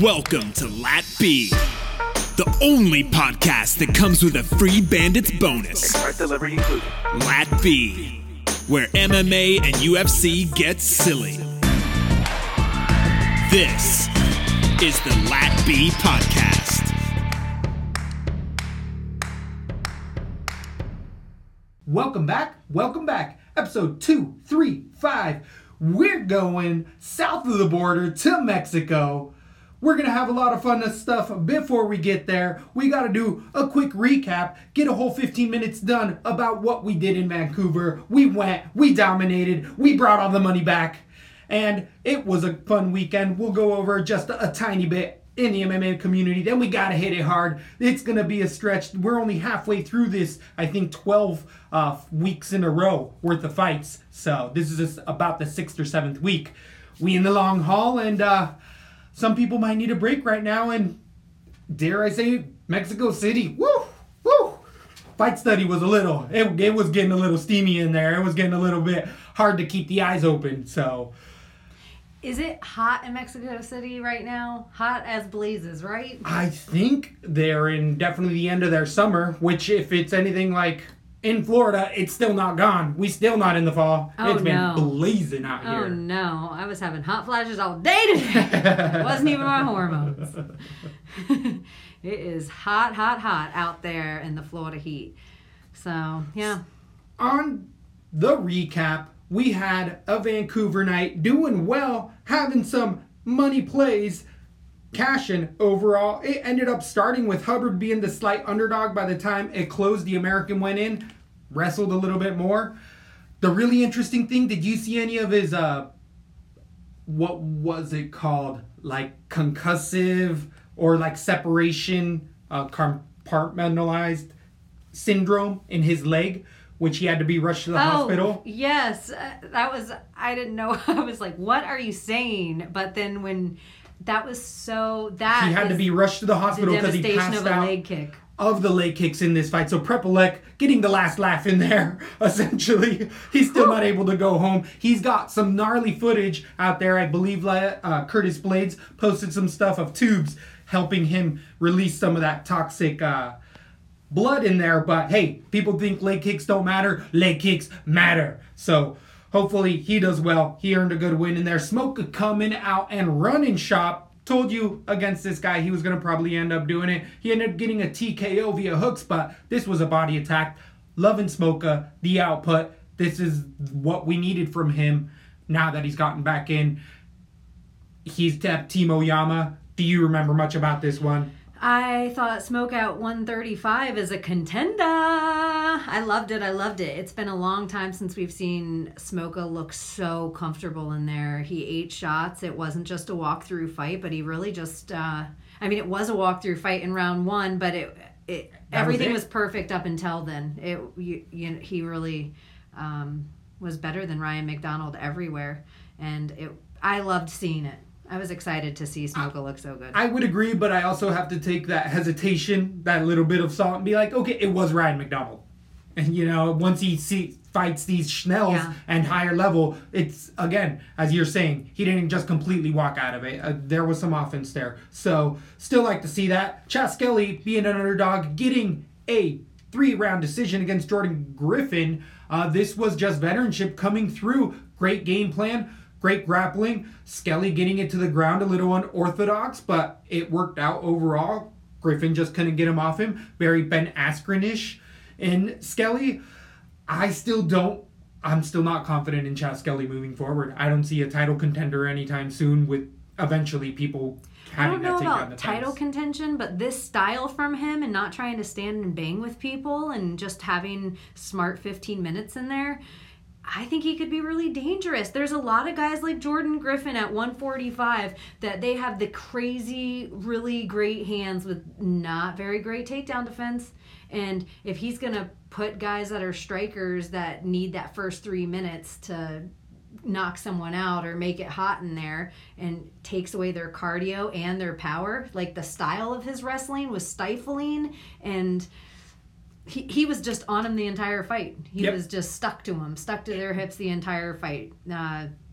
Welcome to Lat B, the only podcast that comes with a free bandits bonus. Lat B, where MMA and UFC get silly. This is the Lat B podcast. Welcome back. Episode 235. We're going south of the border to Mexico. We're going to have a lot of fun stuff before we get there. We got to do a quick recap, get a whole 15 minutes done about what we did in Vancouver. We went, we dominated, we brought all the money back. And it was a fun weekend. We'll go over just a tiny bit in the MMA community. Then we got to hit it hard. It's going to be a stretch. We're only halfway through this, I think, 12 weeks in a row worth of fights. So this is about the 6th or 7th week. We in the long haul, and some people might need a break right now, and dare I say, Mexico City. Woo! Fight study was it was getting a little steamy in there. It was getting a little bit hard to keep the eyes open, so. Is it hot in Mexico City right now? Hot as blazes, right? I think they're in definitely the end of their summer, which if it's anything like in Florida, it's still not gone. We still not in the fall. Oh, it's been blazing out here. Oh, no. I was having hot flashes all day today. It wasn't even my hormones. It is hot out there in the Florida heat. So, yeah. On the recap, we had a Vancouver night doing well, having some money plays, cashing overall. It ended up starting with Hubbard being the slight underdog. By the time it closed, the American went in, wrestled a little bit more. The really interesting thing, did you see any of his what was it called, like concussive or like separation compartmentalized syndrome in his leg, which he had to be rushed to the hospital? Yes, that was, I didn't know. I was like, what are you saying? But then when that was so, that he had to be rushed to the hospital because he passed out. The devastation of a leg kick. Of the leg kicks in this fight. So Prepelec getting the last laugh in there, essentially. He's still not able to go home. He's got some gnarly footage out there. I believe Curtis Blades posted some stuff of tubes helping him release some of that toxic blood in there. But hey, people think leg kicks don't matter. Leg kicks matter. So hopefully he does well. He earned a good win in there. Smoker coming out and running shop. Told you against this guy he was going to probably end up doing it. He ended up getting a TKO via hooks, but this was a body attack. Loving Smoker, the output. This is what we needed from him now that he's gotten back in. He's tapped Timo Yama. Do you remember much about this one? I thought Smoke Out 135 is a contender. I loved it. It's been a long time since we've seen Smoker look so comfortable in there. He ate shots. It wasn't just a walkthrough fight, but he really just, it was a walkthrough fight in round one, but everything was perfect up until then. He really was better than Ryan McDonald everywhere, and I loved seeing it. I was excited to see Smoker look so good. I would agree, but I also have to take that hesitation, that little bit of salt, and be like, okay, it was Ryan McDonald. And, once he fights these schnells and higher level, it's, again, as you're saying, he didn't just completely walk out of it. There was some offense there. So, still like to see that. Chas Kelly being an underdog, getting a 3-round decision against Jordan Griffin. This was just veteranship coming through. Great game plan. Great grappling. Skelly getting it to the ground, a little unorthodox, but it worked out overall. Griffin just couldn't get him off him. Very Ben Askren-ish. And Skelly, I'm still not confident in Chas Kelly moving forward. I don't see a title contender anytime soon with eventually people having that take down the title contention, but this style from him and not trying to stand and bang with people and just having smart 15 minutes in there, I think he could be really dangerous. There's a lot of guys like Jordan Griffin at 145 that they have the crazy, really great hands with not very great takedown defense. And if he's going to put guys that are strikers that need that first 3 minutes to knock someone out or make it hot in there and takes away their cardio and their power, like the style of his wrestling was stifling, and He was just on him the entire fight. He was just stuck to their hips the entire fight.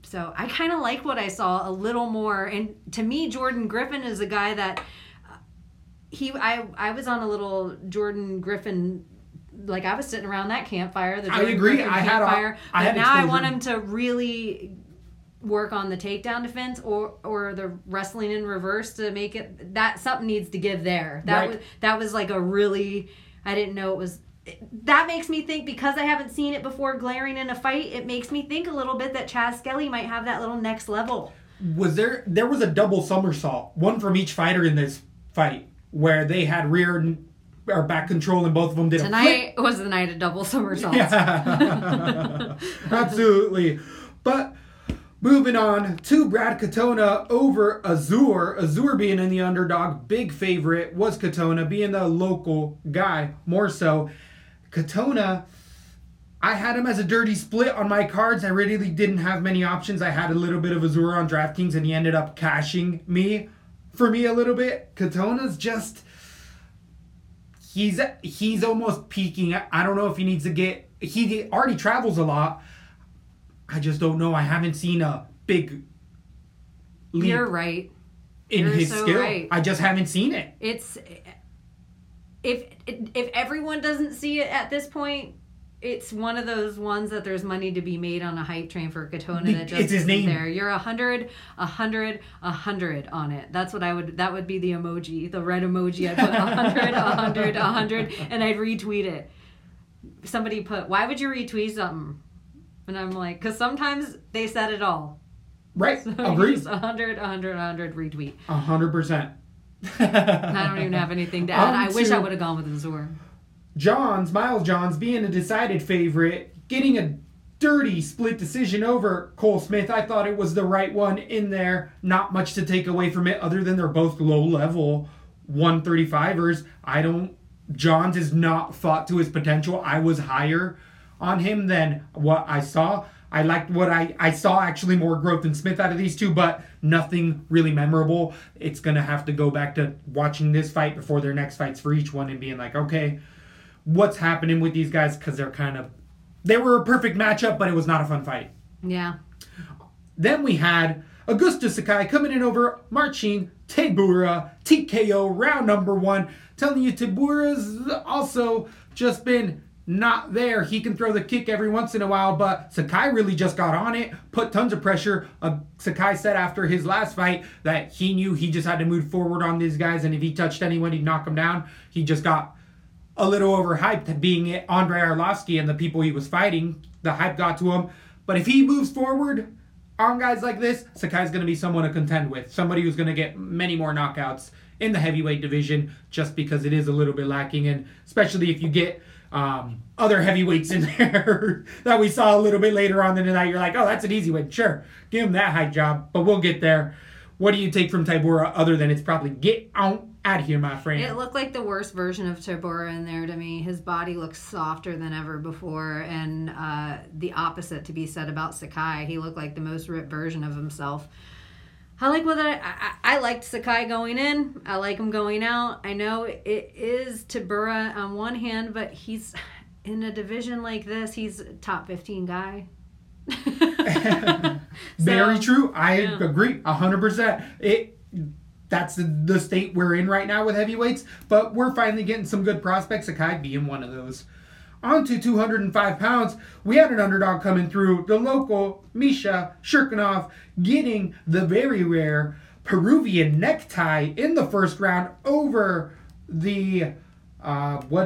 So I kind of like what I saw a little more. And to me, Jordan Griffin is a guy that I was on a little Jordan Griffin, like I was sitting around that campfire. I want him to really work on the takedown defense or the wrestling in reverse to make it that something needs to give there. That was like a really, I didn't know it was. That makes me think, because I haven't seen it before glaring in a fight, it makes me think a little bit that Chas Kelly might have that little next level. There was a double somersault, one from each fighter in this fight, where they had rear or back control and both of them did Tonight was the night of double somersaults. Yeah. Absolutely. But moving on to Brad Katona over Azure. Azure being in the underdog, big favorite was Katona, being the local guy more so. Katona, I had him as a dirty split on my cards. I really didn't have many options. I had a little bit of Azure on DraftKings, and he ended up cashing me for me a little bit. Katona's just, he's almost peaking. I don't know if he needs to get, he already travels a lot. I just don't know. I haven't seen a big leap in his skill. Right. I just haven't seen it. It's... If everyone doesn't see it at this point, it's one of those ones that there's money to be made on a hype train for Katona that just isn't there. You're 100 on it. That's what I would. That would be the emoji, the red emoji. I'd put 100, and I'd retweet it. Somebody put, "Why would you retweet something?" And I'm like, because sometimes they said it all. Right. So agreed. 100 retweet. 100%. I don't even have anything to add. I wish I would have gone with Azure. Miles Johns being a decided favorite, getting a dirty split decision over Cole Smith. I thought it was the right one in there. Not much to take away from it other than they're both low level 135ers. Johns is not fought to his potential. I was higher on him than what I saw. I liked what I saw, actually more growth than Smith out of these two, but nothing really memorable. It's going to have to go back to watching this fight before their next fights for each one and being like, okay, what's happening with these guys? Because they were a perfect matchup, but it was not a fun fight. Yeah. Then we had Augusta Sakai coming in over Marching Tabura, TKO round number one. Telling you, Tabura's also just been... not there. He can throw the kick every once in a while, but Sakai really just got on it, put tons of pressure. Sakai said after his last fight that he knew he just had to move forward on these guys, and if he touched anyone, he'd knock them down. He just got a little overhyped, being Andrei Arlovsky and the people he was fighting. The hype got to him. But if he moves forward on guys like this, Sakai's going to be someone to contend with, somebody who's going to get many more knockouts in the heavyweight division, just because it is a little bit lacking, and especially if you get other heavyweights in there that we saw a little bit later on in the night. You're like, oh, that's an easy win. Sure, give him that high job, but we'll get there. What do you take from Tabura other than it's probably get on out of here, my friend? It looked like the worst version of Tabura in there to me. His body looks softer than ever before, and the opposite to be said about Sakai. He looked like the most ripped version of himself. I liked Sakai going in. I like him going out. I know it is Tabura on one hand, but he's in a division like this. He's a top 15 guy. Very true. I agree 100%. That's the state we're in right now with heavyweights, but we're finally getting some good prospects. Sakai being one of those. On to 205 pounds, we had an underdog coming through, the local Misha Shirkanoff, getting the very rare Peruvian necktie in the first round over the, Brute!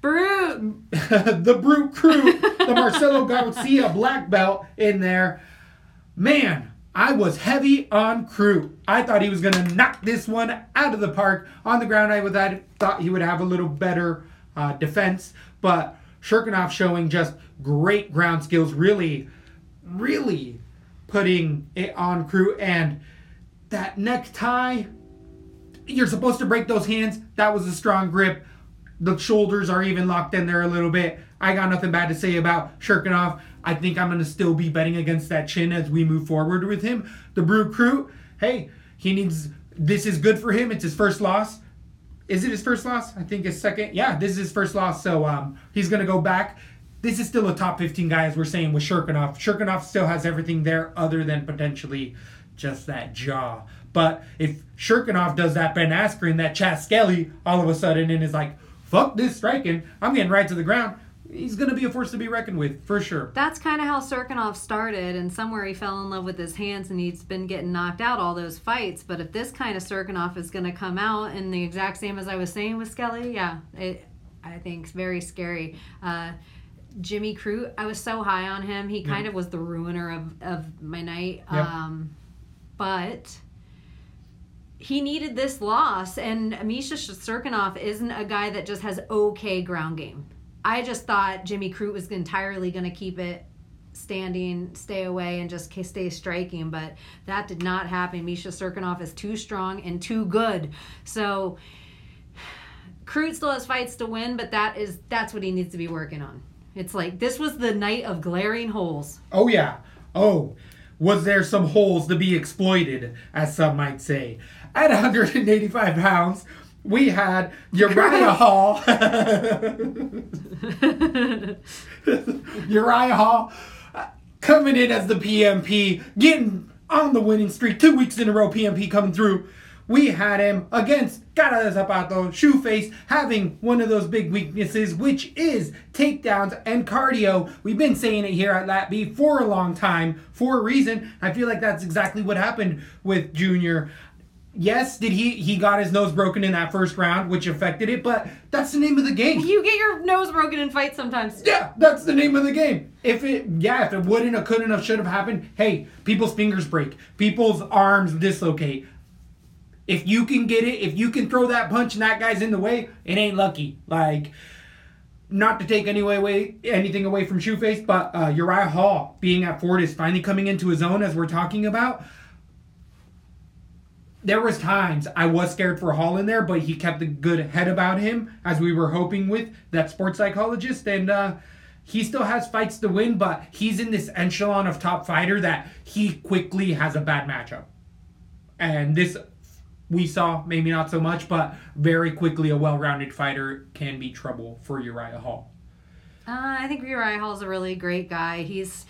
The Brute Crew, the Marcelo Garcia black belt in there. Man, I was heavy on Crew. I thought he was going to knock this one out of the park. On the ground, I thought he would have a little better defense, but... Shirkanoff showing just great ground skills, really, really putting it on Crew. And that necktie, you're supposed to break those hands. That was a strong grip. The shoulders are even locked in there a little bit. I got nothing bad to say about Shirkanoff. I think I'm going to still be betting against that chin as we move forward with him. The Brute Crew, hey, this is good for him. It's his first loss. Is it his first loss? I think his second. Yeah, this is his first loss, so he's going to go back. this is still a top 15 guy, as we're saying, with Shirkanoff. Shirkanoff still has everything there other than potentially just that jaw. But if Shirkanoff does that Ben Askren, that Chas Kelly, all of a sudden, and is like, fuck this striking, I'm getting right to the ground, he's going to be a force to be reckoned with, for sure. That's kind of how Serkinov started, and somewhere he fell in love with his hands, and he's been getting knocked out all those fights. But if this kind of Serkinov is going to come out, and the exact same as I was saying with Skelly, yeah, I think it's very scary. Jimmy Crute, I was so high on him. He kind of was the ruiner of my night. Yep. But he needed this loss, and Misha Shirkanoff isn't a guy that just has okay ground game. I just thought Jimmy Crute was entirely going to keep it standing, stay away, and just stay striking, but that did not happen. Misha Shirkanoff is too strong and too good. So Crute still has fights to win, but that's what he needs to be working on. It's like, this was the night of glaring holes. Oh, yeah. Oh, was there some holes to be exploited, as some might say. At 185 pounds... we had Uriah Hall. Uriah Hall coming in as the PMP, getting on the winning streak. 2 weeks in a row, PMP coming through. We had him against Cara de Zapato, Shoeface, having one of those big weaknesses, which is takedowns and cardio. We've been saying it here at Lat B for a long time, for a reason. I feel like that's exactly what happened with Junior. Yes, did he got his nose broken in that first round, which affected it, but that's the name of the game. You get your nose broken in fights sometimes. Yeah, that's the name of the game. If it wouldn't have, couldn't have, should have happened, hey, people's fingers break. People's arms dislocate. If you can get it, if you can throw that punch and that guy's in the way, it ain't lucky. Like, not to take anything away from Shoeface, but Uriah Hall being at Fortis, finally coming into his own as we're talking about. There was times I was scared for Hall in there, but he kept a good head about him, as we were hoping with that sports psychologist. And he still has fights to win, but he's in this echelon of top fighter that he quickly has a bad matchup. And this, we saw, maybe not so much, but very quickly a well-rounded fighter can be trouble for Uriah Hall. I think Uriah Hall's a really great guy. He's...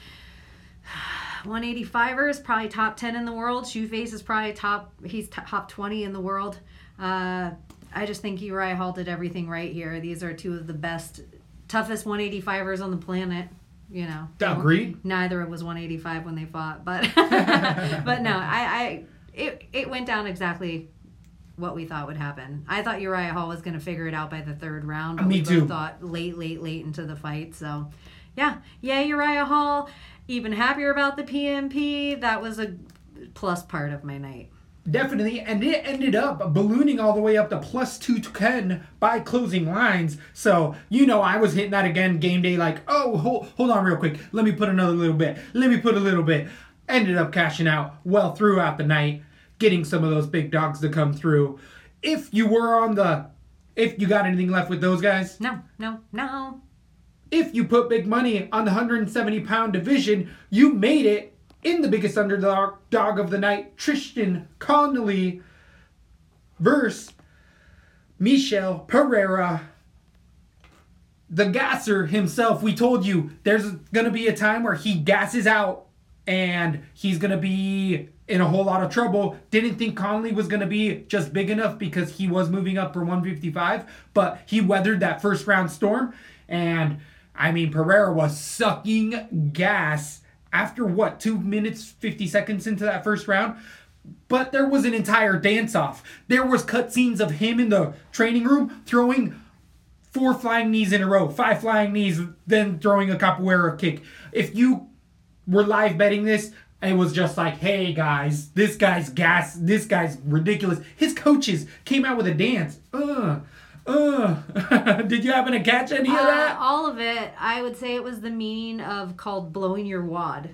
185er is probably top 10 in the world. Shoeface is probably top 20 in the world. I just think Uriah Hall did everything right here. These are two of the best, toughest 185ers on the planet. You know, agreed. Neither was 185 when they fought, but but no, it went down exactly what we thought would happen. I thought Uriah Hall was going to figure it out by the third round. But me too. Both thought late into the fight. So yeah, Uriah Hall. Even happier about the PMP. That was a plus part of my night. Definitely. And it ended up ballooning all the way up to plus 210 by closing lines. So, you know, I was hitting that again game day like, oh, hold on real quick. Let me put another little bit. Let me put a little bit. Ended up cashing out well throughout the night, getting some of those big dogs to come through. If you got anything left with those guys? No. If you put big money on the 170-pound division, you made it in the biggest underdog of the night, Tristan Connolly versus Michel Pereira. The gasser himself, we told you there's going to be a time where he gasses out and he's going to be in a whole lot of trouble. Didn't think Connolly was going to be just big enough because he was moving up for 155, but he weathered that first round storm. And... I mean, Pereira was sucking gas after, 2 minutes, 50 seconds into that first round? But there was an entire dance-off. There was cutscenes of him in the training room throwing 4 flying knees in a row, 5 flying knees, then throwing a capoeira kick. If you were live betting this, it was just like, hey, guys, this guy's gas, this guy's ridiculous. His coaches came out with a dance. Did you happen to catch any of that? All of it. I would say it was the meaning of called blowing your wad.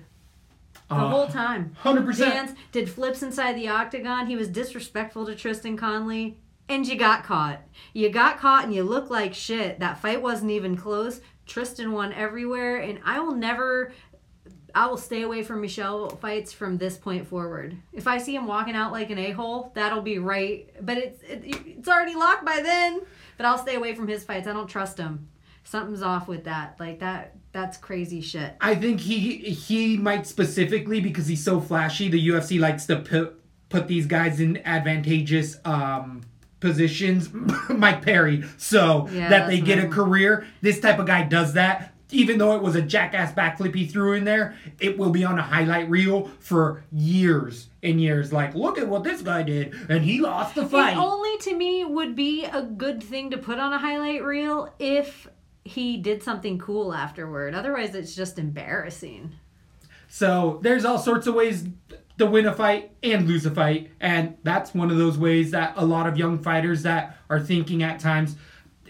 The whole time. 100%. Dance, did flips inside the octagon. He was disrespectful to Tristan Connolly. And you got caught. You got caught and you look like shit. That fight wasn't even close. Tristan won everywhere. And I will stay away from Michel fights from this point forward. If I see him walking out like an a-hole, that'll be right. But it's already locked by then. But I'll stay away from his fights. I don't trust him. Something's off with that. Like that That's crazy shit. I think he might specifically, because he's so flashy, the UFC likes to put these guys in advantageous positions. Mike Perry. So yeah, that they get a career. This type of guy does that. Even though it was a jackass backflip he threw in there, it will be on a highlight reel for years and years. Like, look at what this guy did, and he lost the fight. It only, to me, would be a good thing to put on a highlight reel if he did something cool afterward. Otherwise, it's just embarrassing. So, there's all sorts of ways to win a fight and lose a fight, and that's one of those ways that a lot of young fighters that are thinking at times,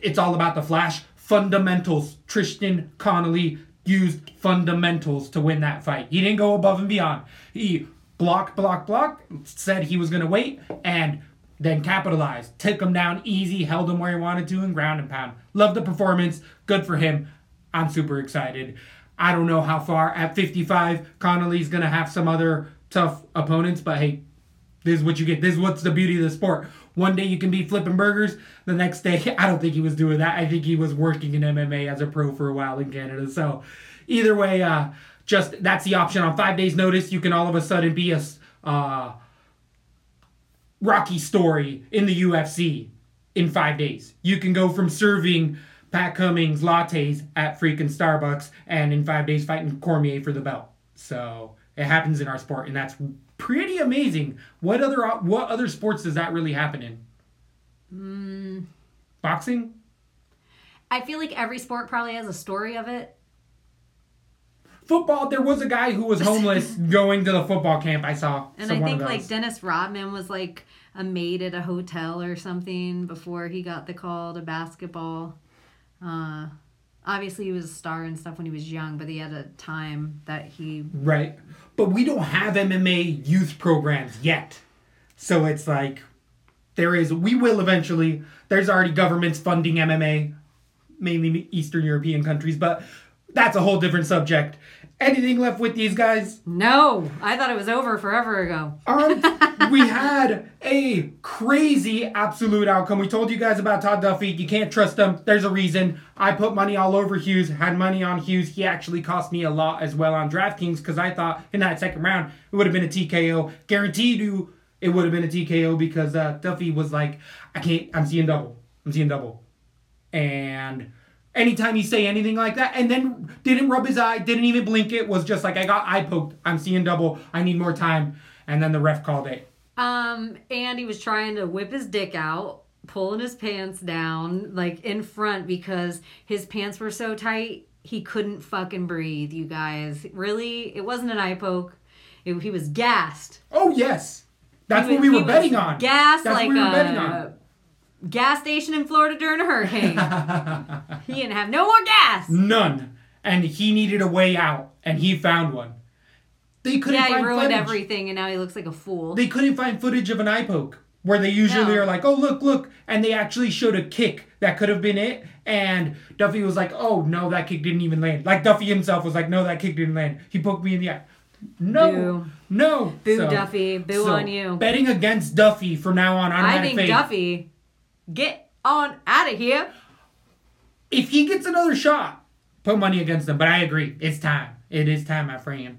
it's all about the flash. Fundamentals. Tristan Connolly used fundamentals to win that fight. He didn't go above and beyond. He block, said he was going to wait, and then capitalized. Took him down easy, held him where he wanted to, and ground and pound. Love the performance. Good for him. I'm super excited. I don't know how far. At 55, Connolly's going to have some other tough opponents, but hey, this is what you get. This is what's the beauty of the sport. One day you can be flipping burgers. The next day, I don't think he was doing that. I think he was working in MMA as a pro for a while in Canada. So either way, just that's the option. On 5 days' notice, you can all of a sudden be a Rocky Story in the UFC in 5 days. You can go from serving Pat Cummings lattes at freaking Starbucks and in 5 days fighting Cormier for the belt. So it happens in our sport, and that's pretty amazing. What other sports does that really happen in? Boxing? I feel like every sport probably has a story of it. Football, there was a guy who was homeless going to the football camp I saw. And I think like Dennis Rodman was like a maid at a hotel or something before he got the call to basketball. Obviously, he was a star and stuff when he was young, but he had a time that he... Right. But we don't have MMA youth programs yet. So it's like, there is... We will eventually. There's already governments funding MMA, mainly Eastern European countries, but that's a whole different subject. Anything left with these guys? No. I thought it was over forever ago. We had a crazy absolute outcome. We told you guys about Todd Duffy. You can't trust him. There's a reason. I put money all over Hughes. Had money on Hughes. He actually cost me a lot as well on DraftKings because I thought in that second round it would have been a TKO. Guaranteed you it would have been a TKO because Duffy was like, I'm seeing double. And... anytime you say anything like that, and then didn't rub his eye, didn't even blink it, was just like, I got eye poked. I'm seeing double. I need more time. And then the ref called it. And he was trying to whip his dick out, pulling his pants down, like in front, because his pants were so tight, he couldn't fucking breathe, you guys. Really? It wasn't an eye poke. He was gassed. Oh, yes. That's what we were betting on. Gassed like we were betting on. Gas station in Florida during a hurricane. He didn't have no more gas. None. And he needed a way out, and he found one. They couldn't find footage. Yeah, he ruined everything, and now he looks like a fool. They couldn't find footage of an eye poke, where they usually are like, oh, look. And they actually showed a kick that could have been it. And Duffy was like, oh, no, that kick didn't even land. Like, Duffy himself was like, no, that kick didn't land. He poked me in the eye. No. Boo, so, Duffy. Boo on you. Betting against Duffy from now on. I think Duffy... get on out of here. If he gets another shot, put money against him. But I agree. It's time. It is time, my friend.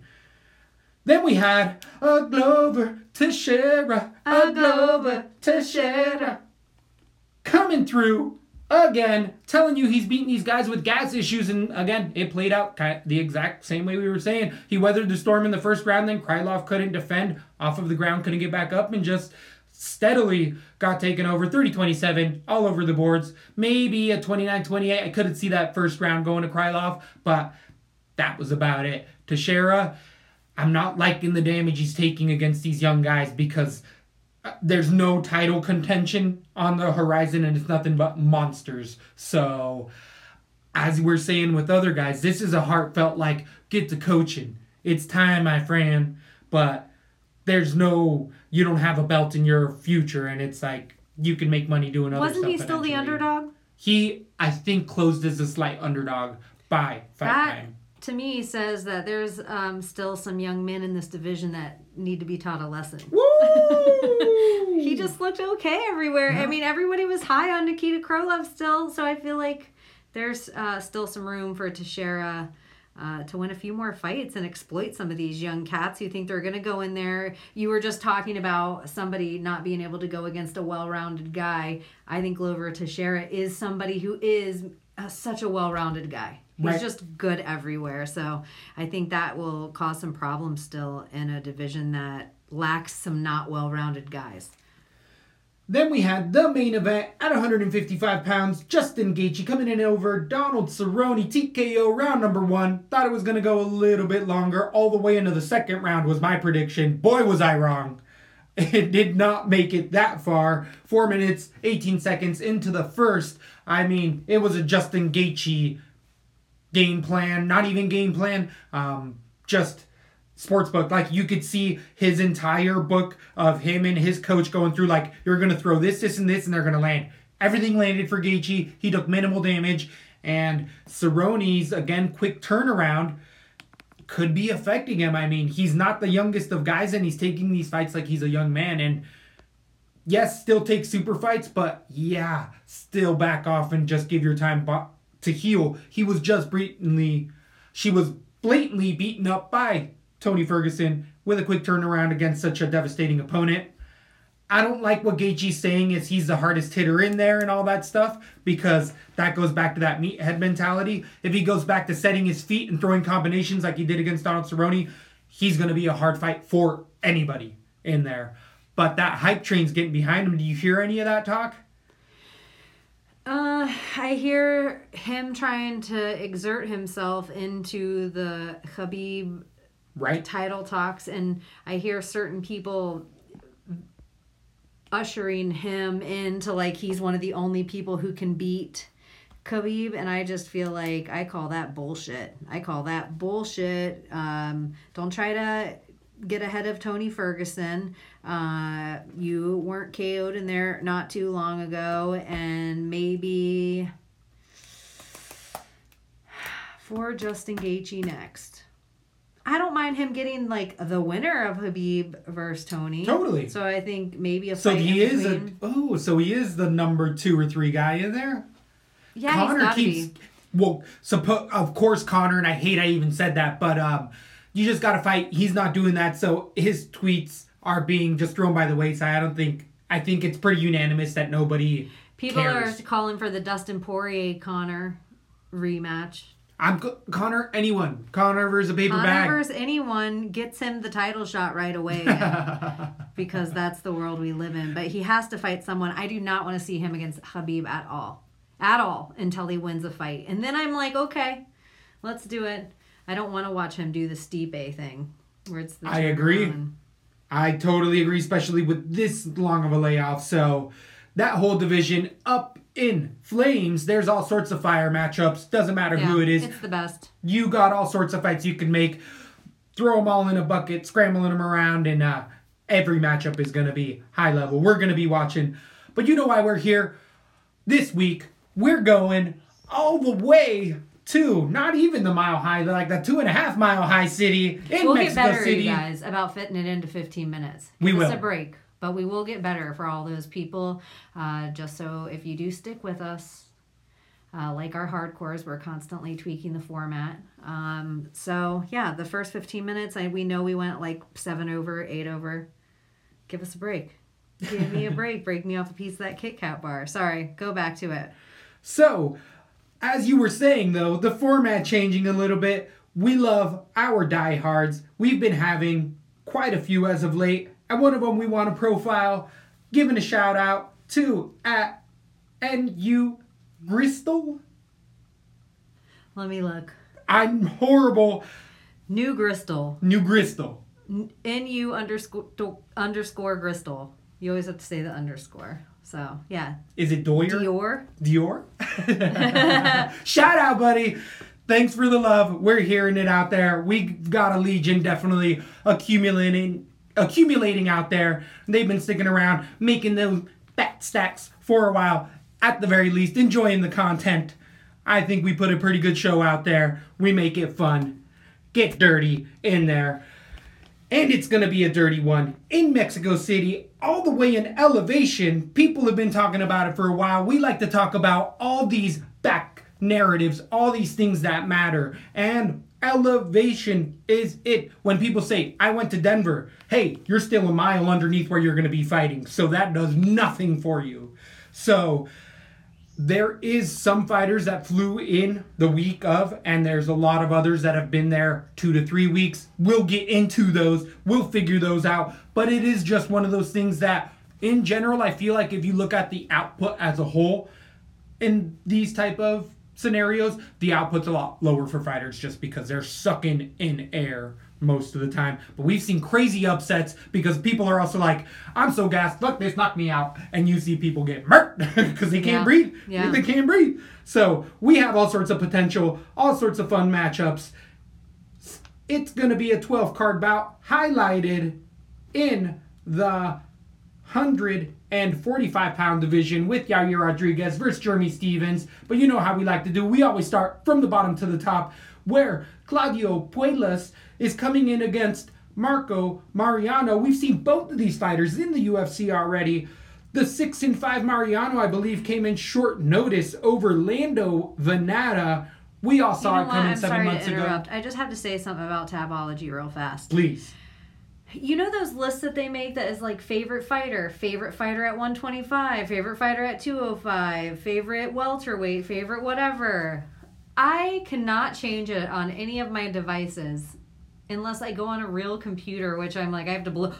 Then we had a Glover Teixeira. A Glover Teixeira. Coming through again. Telling you he's beating these guys with gas issues. And again, it played out the exact same way we were saying. He weathered the storm in the first round. Then Krylov couldn't defend. Off of the ground. Couldn't get back up. And just... steadily got taken over. 30-27 all over the boards. Maybe a 29-28. I couldn't see that first round going to Krylov, but that was about it. Teixeira, I'm not liking the damage he's taking against these young guys because there's no title contention on the horizon and it's nothing but monsters. So, as we're saying with other guys, this is a heartfelt, like, get to coaching. It's time, my friend. But there's no... you don't have a belt in your future, and it's like, you can make money doing other stuff. Wasn't he still the underdog? He, I think, closed as a slight underdog by fight time. To me, says that there's still some young men in this division that need to be taught a lesson. Woo! He just looked okay everywhere. Yeah. I mean, everybody was high on Nikita Krylov still, so I feel like there's still some room for Teixeira to win a few more fights and exploit some of these young cats who think they're going to go in there. You were just talking about somebody not being able to go against a well-rounded guy. I think Glover Teixeira is somebody who is such a well-rounded guy. He's just good everywhere. So I think that will cause some problems still in a division that lacks some not well-rounded guys. Then we had the main event at 155 pounds. Justin Gaethje coming in over Donald Cerrone, TKO round number one. Thought it was going to go a little bit longer. All the way into the second round was my prediction. Boy, was I wrong. It did not make it that far. 4 minutes, 18 seconds into the first. I mean, it was a Justin Gaethje game plan. Not even game plan. Just sportsbook. Like, you could see his entire book of him and his coach going through, like, you're going to throw this, this, and this, and they're going to land. Everything landed for Gaethje. He took minimal damage. And Cerrone's, again, quick turnaround could be affecting him. I mean, he's not the youngest of guys, and he's taking these fights like he's a young man. And, yes, still take super fights, but, yeah, still back off and just give your time to heal. He was just blatantly beaten up by Tony Ferguson with a quick turnaround against such a devastating opponent. I don't like what Gaethje's saying is he's the hardest hitter in there and all that stuff, because that goes back to that meathead mentality. If he goes back to setting his feet and throwing combinations like he did against Donald Cerrone, he's going to be a hard fight for anybody in there. But that hype train's getting behind him. Do you hear any of that talk? I hear him trying to exert himself into the Khabib title talks, and I hear certain people ushering him into, like, he's one of the only people who can beat Khabib, and I just feel like I call that bullshit. Don't try to get ahead of Tony Ferguson. You weren't KO'd in there not too long ago, and maybe for Justin Gaethje next. I don't mind him getting, like, the winner of Khabib versus Tony. Totally. So I think maybe a fight so he is the number 2 or 3 guy in there? Yeah, Conor keeps... Well, of course, Conor, and I hate I even said that, but you just got to fight. He's not doing that, so his tweets are being just thrown by the wayside. I think it's pretty unanimous that nobody cares. People are calling for the Dustin Poirier-Conor rematch. Conor, anyone. Conor versus a paper bag. Conor versus anyone gets him the title shot right away because that's the world we live in. But he has to fight someone. I do not want to see him against Khabib at all. At all until he wins a fight. And then I'm like, okay, let's do it. I don't want to watch him do the Stipe thing. Where it's the I agree. I totally agree, especially with this long of a layoff. So that whole division up in flames. There's all sorts of fire matchups. Doesn't matter who it is. It's the best. You got all sorts of fights you can make. Throw them all in a bucket, scrambling them around, and every matchup is going to be high level. We're going to be watching. But you know why we're here. This week, we're going all the way to not even the mile high, like the 2.5 mile high city in Mexico City. We'll get better, you guys, about fitting it into 15 minutes. We will. It's a break. But we will get better for all those people. Just so if you do stick with us, like our hardcores, we're constantly tweaking the format. The first 15 minutes, we know we went like 7 over, 8 over. Give us a break. Give me a break. Break me off a piece of that Kit Kat bar. Sorry, go back to it. So, as you were saying, though, the format changing a little bit. We love our diehards. We've been having quite a few as of late. And one of them we want to profile, giving a shout out to @NU Gristle. Let me look. I'm horrible. New Gristle. NU underscore Gristle. You always have to say the underscore. So, yeah. Is it Doyer? Dior? Shout out, buddy. Thanks for the love. We're hearing it out there. We got a legion definitely accumulating out there. They've been sticking around, making those fat stacks for a while, at the very least, enjoying the content. I think we put a pretty good show out there. We make it fun. Get dirty in there. And it's going to be a dirty one in Mexico City, all the way in elevation. People have been talking about it for a while. We like to talk about all these back narratives, all these things that matter. And Elevation is it. When people say, I went to Denver, hey, you're still a mile underneath where you're going to be fighting, so that does nothing for you. So there is some fighters that flew in the week of, and there's a lot of others that have been there 2 to 3 weeks. We'll get into those. We'll figure those out. But it is just one of those things that, in general, I feel like if you look at the output as a whole in these type of scenarios, the output's a lot lower for fighters just because they're sucking in air most of the time. But we've seen crazy upsets because people are also like, I'm so gassed, look, this knocked me out. And you see people get murked because they can't breathe. Yeah. They can't breathe. So we have all sorts of potential, all sorts of fun matchups. It's going to be a 12-card bout highlighted in the 145-pound division with Yair Rodriguez versus Jeremy Stevens. But you know how we like to do. We always start from the bottom to the top, where Claudio Puelas is coming in against Marco Mariano. We've seen both of these fighters in the UFC already. The 6-5 Mariano, I believe, came in short notice over Lando Venata. We all saw it coming 7 months ago. I just have to say something about Tabology real fast. Please. You know those lists that they make that is like favorite fighter at 125, favorite fighter at 205, favorite welterweight, favorite whatever. I cannot change it on any of my devices unless I go on a real computer, which I'm like, I have to blow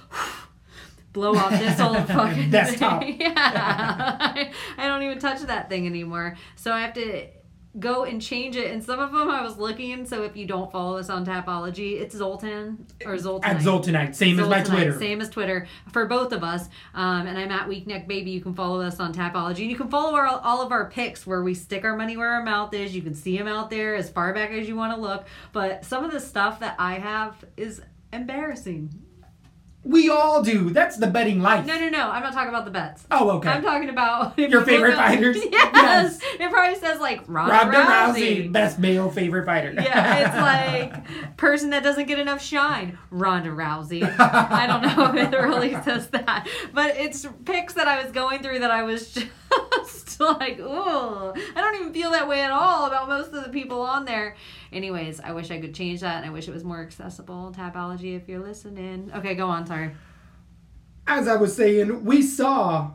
off this old fucking desktop. Yeah. I don't even touch that thing anymore. So I have to go and change it, and some of them I was looking. So if you don't follow us on Tapology, it's Zoltan or Zoltanite. At Zoltanite, same as my Twitter. Same as Twitter for both of us. And I'm at Weakneck Baby. You can follow us on Tapology, and you can follow all of our picks where we stick our money where our mouth is. You can see them out there as far back as you want to look. But some of the stuff that I have is embarrassing. We all do. That's the betting life. No. I'm not talking about the bets. Oh, okay. I'm talking about your favorite fighters. Yes. It probably says like Ronda Rousey, best male favorite fighter. Yeah, it's like person that doesn't get enough shine, Ronda Rousey. I don't know if it really says that, but it's picks that I was going through that I was just like, ooh, I don't even feel that way at all about most of the people on there. Anyways, I wish I could change that, and I wish it was more accessible. Tapology, if you're listening. Okay, go on, sorry. As I was saying, we saw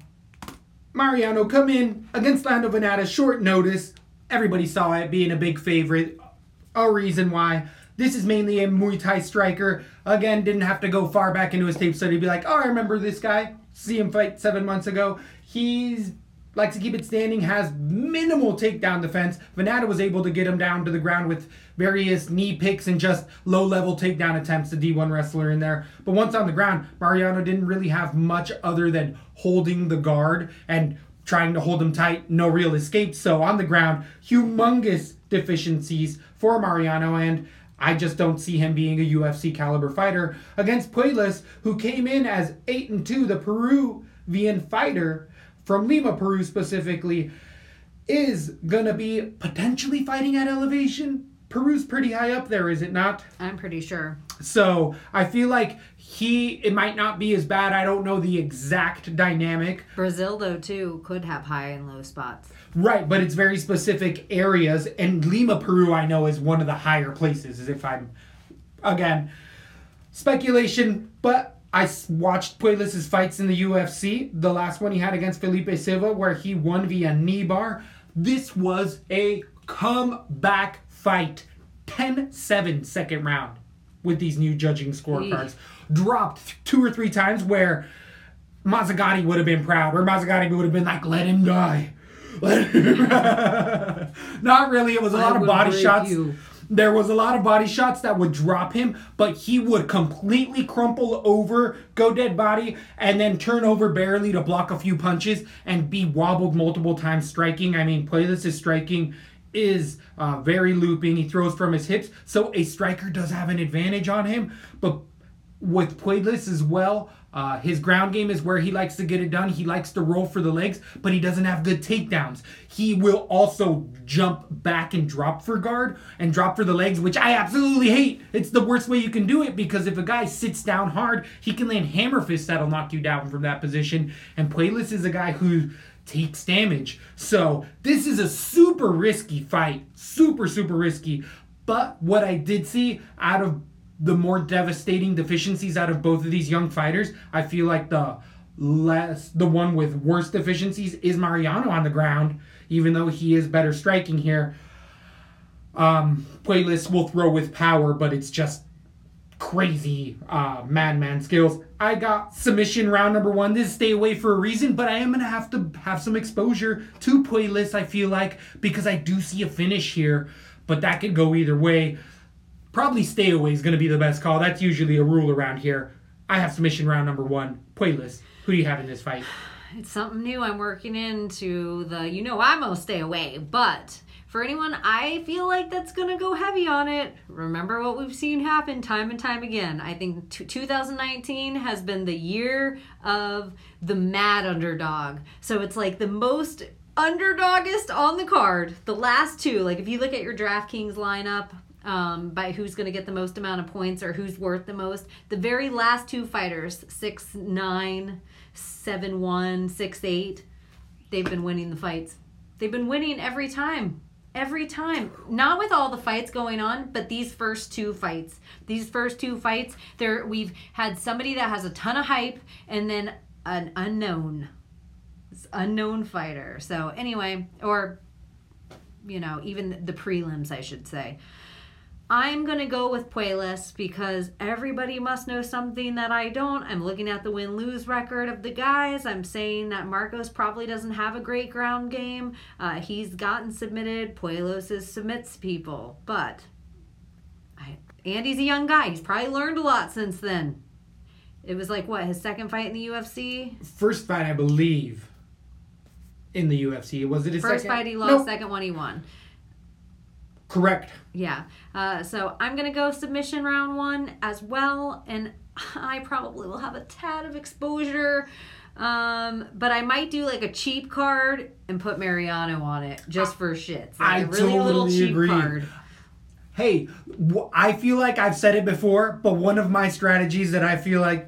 Mariano come in against Lando Venata, short notice. Everybody saw it being a big favorite. A reason why. This is mainly a Muay Thai striker. Again, didn't have to go far back into his tape study to be like, oh, I remember this guy. See him fight 7 months ago. He's likes to keep it standing, has minimal takedown defense. Venata was able to get him down to the ground with various knee picks and just low-level takedown attempts, a D1 wrestler in there. But once on the ground, Mariano didn't really have much other than holding the guard and trying to hold him tight, no real escape. So on the ground, humongous deficiencies for Mariano, and I just don't see him being a UFC caliber fighter. Against Puelas, who came in as 8-2, the Peruvian fighter from Lima, Peru specifically, is going to be potentially fighting at elevation. Peru's pretty high up there, is it not? I'm pretty sure. So I feel like it might not be as bad. I don't know the exact dynamic. Brazil, though, too, could have high and low spots. Right, but it's very specific areas. And Lima, Peru, I know, is one of the higher places, as if I'm, again, speculation, but I watched Puelas' fights in the UFC. The last one he had against Felipe Silva, where he won via knee bar. This was a comeback fight. 10-7 second round with these new judging scorecards. Dropped 2 or 3 times where Mazzagatti would have been proud. Or Mazzagatti would have been like, let him die. Not really. It was a lot of body shots. There was a lot of body shots that would drop him, but he would completely crumple over, go dead body, and then turn over barely to block a few punches and be wobbled multiple times striking. I mean, Puelas' striking is very looping. He throws from his hips, so a striker does have an advantage on him. But with Puelas as well, his ground game is where he likes to get it done. He likes to roll for the legs, but he doesn't have good takedowns. He will also jump back and drop for guard and drop for the legs, which I absolutely hate. It's the worst way you can do it, because if a guy sits down hard, he can land hammer fists that'll knock you down from that position. And Puelas is a guy who takes damage. So this is a super risky fight. Super, super risky. But what I did see out of the more devastating deficiencies out of both of these young fighters, I feel like the one with worse deficiencies is Mariano on the ground, even though he is better striking here. Puelas will throw with power, but it's just crazy madman skills. I got submission round number one. This is stay away for a reason, but I am going to have some exposure to Puelas, I feel like, because I do see a finish here, but that could go either way. Probably stay away is going to be the best call. That's usually a rule around here. I have submission round number one. Puelas, who do you have in this fight? It's something new I'm working into the, I'm going to stay away, but for anyone, I feel like that's going to go heavy on it. Remember what we've seen happen time and time again. I think 2019 has been the year of the mad underdog. So it's like the most underdoggest on the card. The last two, like if you look at your DraftKings lineup by who's going to get the most amount of points or who's worth the most, the very last two fighters, 6-9, 7-1, 6-8, they've been winning the fights. They've been winning every time. Every time. Not with all the fights going on, but these first two fights. We've had somebody that has a ton of hype and then an unknown fighter. So anyway, or, even the prelims, I should say. I'm going to go with Puelas because everybody must know something that I don't. I'm looking at the win-lose record of the guys. I'm saying that Marcos probably doesn't have a great ground game. He's gotten submitted. Puelas submits people. But Andy's a young guy. He's probably learned a lot since then. It was like, his second fight in the UFC? First fight, I believe, in the UFC. Was it his first second? First fight he lost, Second one he won. Correct. Yeah. So I'm going to go submission round one as well. And I probably will have a tad of exposure. But I might do like a cheap card and put Mariano on it just for shits. Like I a really totally little cheap agree. Card. Hey, I feel like I've said it before, but one of my strategies that I feel like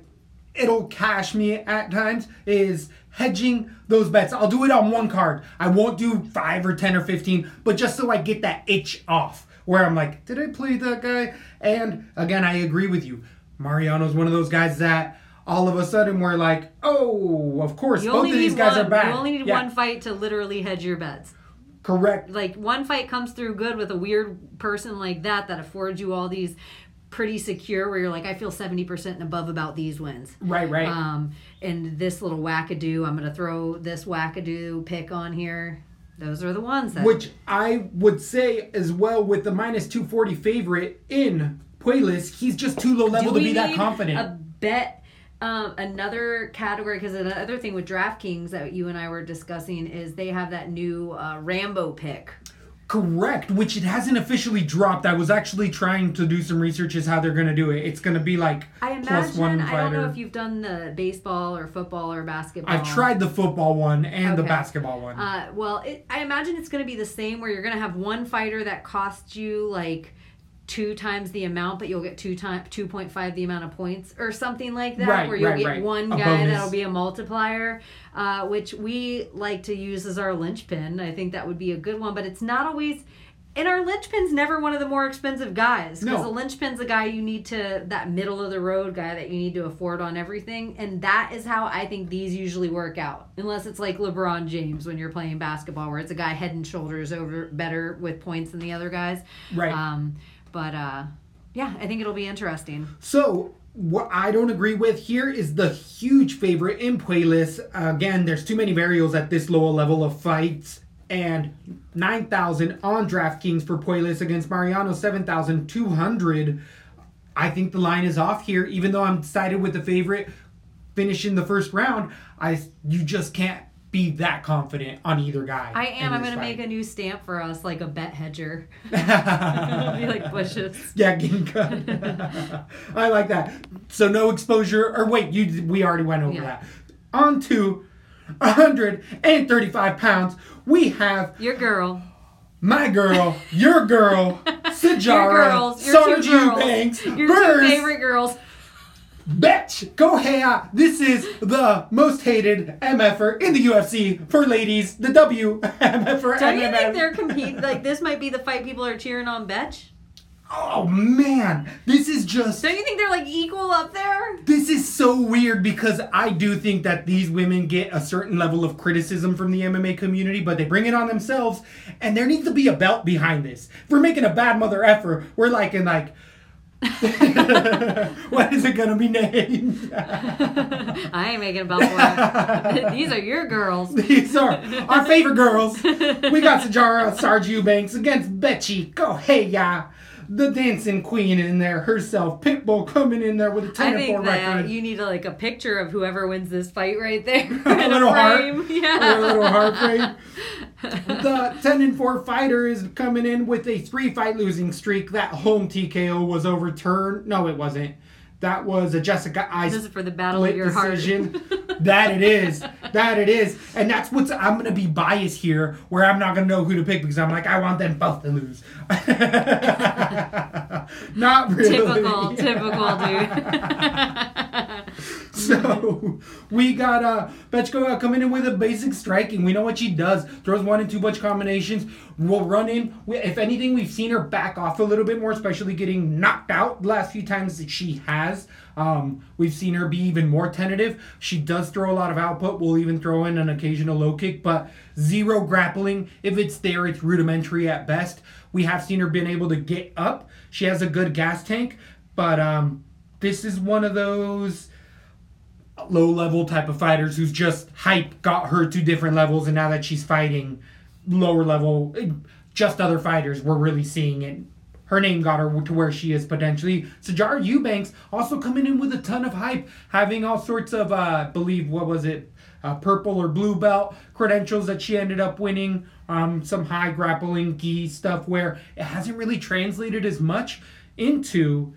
it'll cash me at times is hedging those bets. I'll do it on one card. I won't do 5 or 10 or 15, but just so I get that itch off where I'm like, did I play that guy? And again, I agree with you. Mariano's one of those guys that all of a sudden we're like, oh, of course, both of these guys are back. You only need one fight to literally hedge your bets. Correct. Like one fight comes through good with a weird person like that affords you all these pretty secure where you're like, I feel 70% and above about these wins. Right. And this little wackadoo, I'm going to throw this wackadoo pick on here. Those are the ones that... Which I would say as well with the minus 240 favorite in Puelas, he's just too low level to be that confident. A bet... another category, because another thing with DraftKings that you and I were discussing is they have that new Rambo pick. Correct, which it hasn't officially dropped. I was actually trying to do some research as how they're going to do it. It's going to be like +1 fighter. I don't know if you've done the baseball or football or basketball. I've tried the football one and the basketball one. I imagine it's going to be the same where you're going to have one fighter that costs you like 2 times the amount, but you'll get 2.5 the amount of points or something like that, right, where you'll get one guy that'll be a multiplier, which we like to use as our linchpin. I think that would be a good one, but it's not always... And our linchpin's never one of the more expensive guys. Because the linchpin's a guy you need to... That middle-of-the-road guy that you need to afford on everything. And that is how I think these usually work out. Unless it's like LeBron James when you're playing basketball, where it's a guy head and shoulders over better with points than the other guys. Right. But, I think it'll be interesting. So, what I don't agree with here is the huge favorite in Puelas. Again, there's too many variables at this lower level of fights. And 9,000 on DraftKings for Puelas against Mariano, 7,200. I think the line is off here. Even though I'm sided with the favorite finishing the first round, you just can't be that confident on either guy. I am. I'm going to make a new stamp for us, like a bet hedger. It'll be like bushes. Yeah, getting cut. I like that. So no exposure. Or wait, we already went over that. On to 135 pounds, we have... Your girl. My girl. Your girl. Sajara. Sarge Eubanks. Your two favorite girls. Bitch, go here. This is the most hated MFer in the UFC for ladies. The WMFer. Don't you think they're competing? Like, this might be the fight people are cheering on, Betch? Oh, man. This is just... Don't you think they're, like, equal up there? This is so weird because I do think that these women get a certain level of criticism from the MMA community, but they bring it on themselves, and there needs to be a belt behind this. If we're making a bad mother effort, we're like in, like... What is it going to be named? I ain't making a belt for it. These are your girls. These are our favorite girls. We got Sajara Sarge Eubanks against Bechie. Go, hey, ya. The dancing queen in there herself. Pitbull coming in there with a 10-4 record. I think you need like a picture of whoever wins this fight right there. A little frame. Heart. Yeah. A little heart frame. The 10-4 fighter is coming in with a 3-fight losing streak. That home TKO was overturned. No, it wasn't. That was a Jessica Ice. This is for the battle of your decision. Heart. That it is. That it is. And that's what's... I'm going to be biased here where I'm not going to know who to pick because I'm like, I want them both to lose. Not really. Typical. Yeah. Typical, dude. So, we got Betchko coming in with a basic striking. We know what she does. Throws 1 and 2 punch combinations. We'll run in. If anything, we've seen her back off a little bit more, especially getting knocked out the last few times that she has. We've seen her be even more tentative. She does throw a lot of output. We'll even throw in an occasional low kick, but zero grappling. If it's there, it's rudimentary at best. We have seen her been able to get up. She has a good gas tank, but this is one of those... low-level type of fighters who's just hype got her to different levels, and now that she's fighting lower-level, just other fighters, we're really seeing it. Her name got her to where she is potentially. Sajara Eubanks also coming in with a ton of hype, having all sorts of, I believe, what was it, purple or blue belt credentials that she ended up winning, some high grappling gi stuff where it hasn't really translated as much into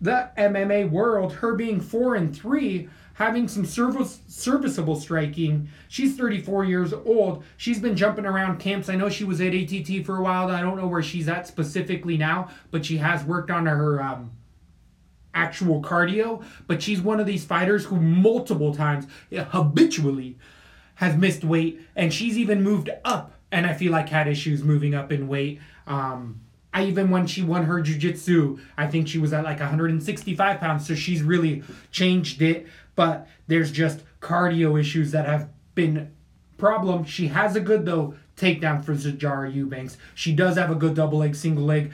the MMA world. Her being 4-3, having some serviceable striking. She's 34 years old. She's been jumping around camps. I know she was at ATT for a while. I don't know where she's at specifically now, but she has worked on her actual cardio. But she's one of these fighters who multiple times, habitually, has missed weight. And she's even moved up, and I feel like had issues moving up in weight. Even when she won her jiu-jitsu, I think she was at like 165 pounds, so she's really changed it. But there's just cardio issues that have been problem. She has a good, though, takedown for Sajara Eubanks. She does have a good double leg, single leg.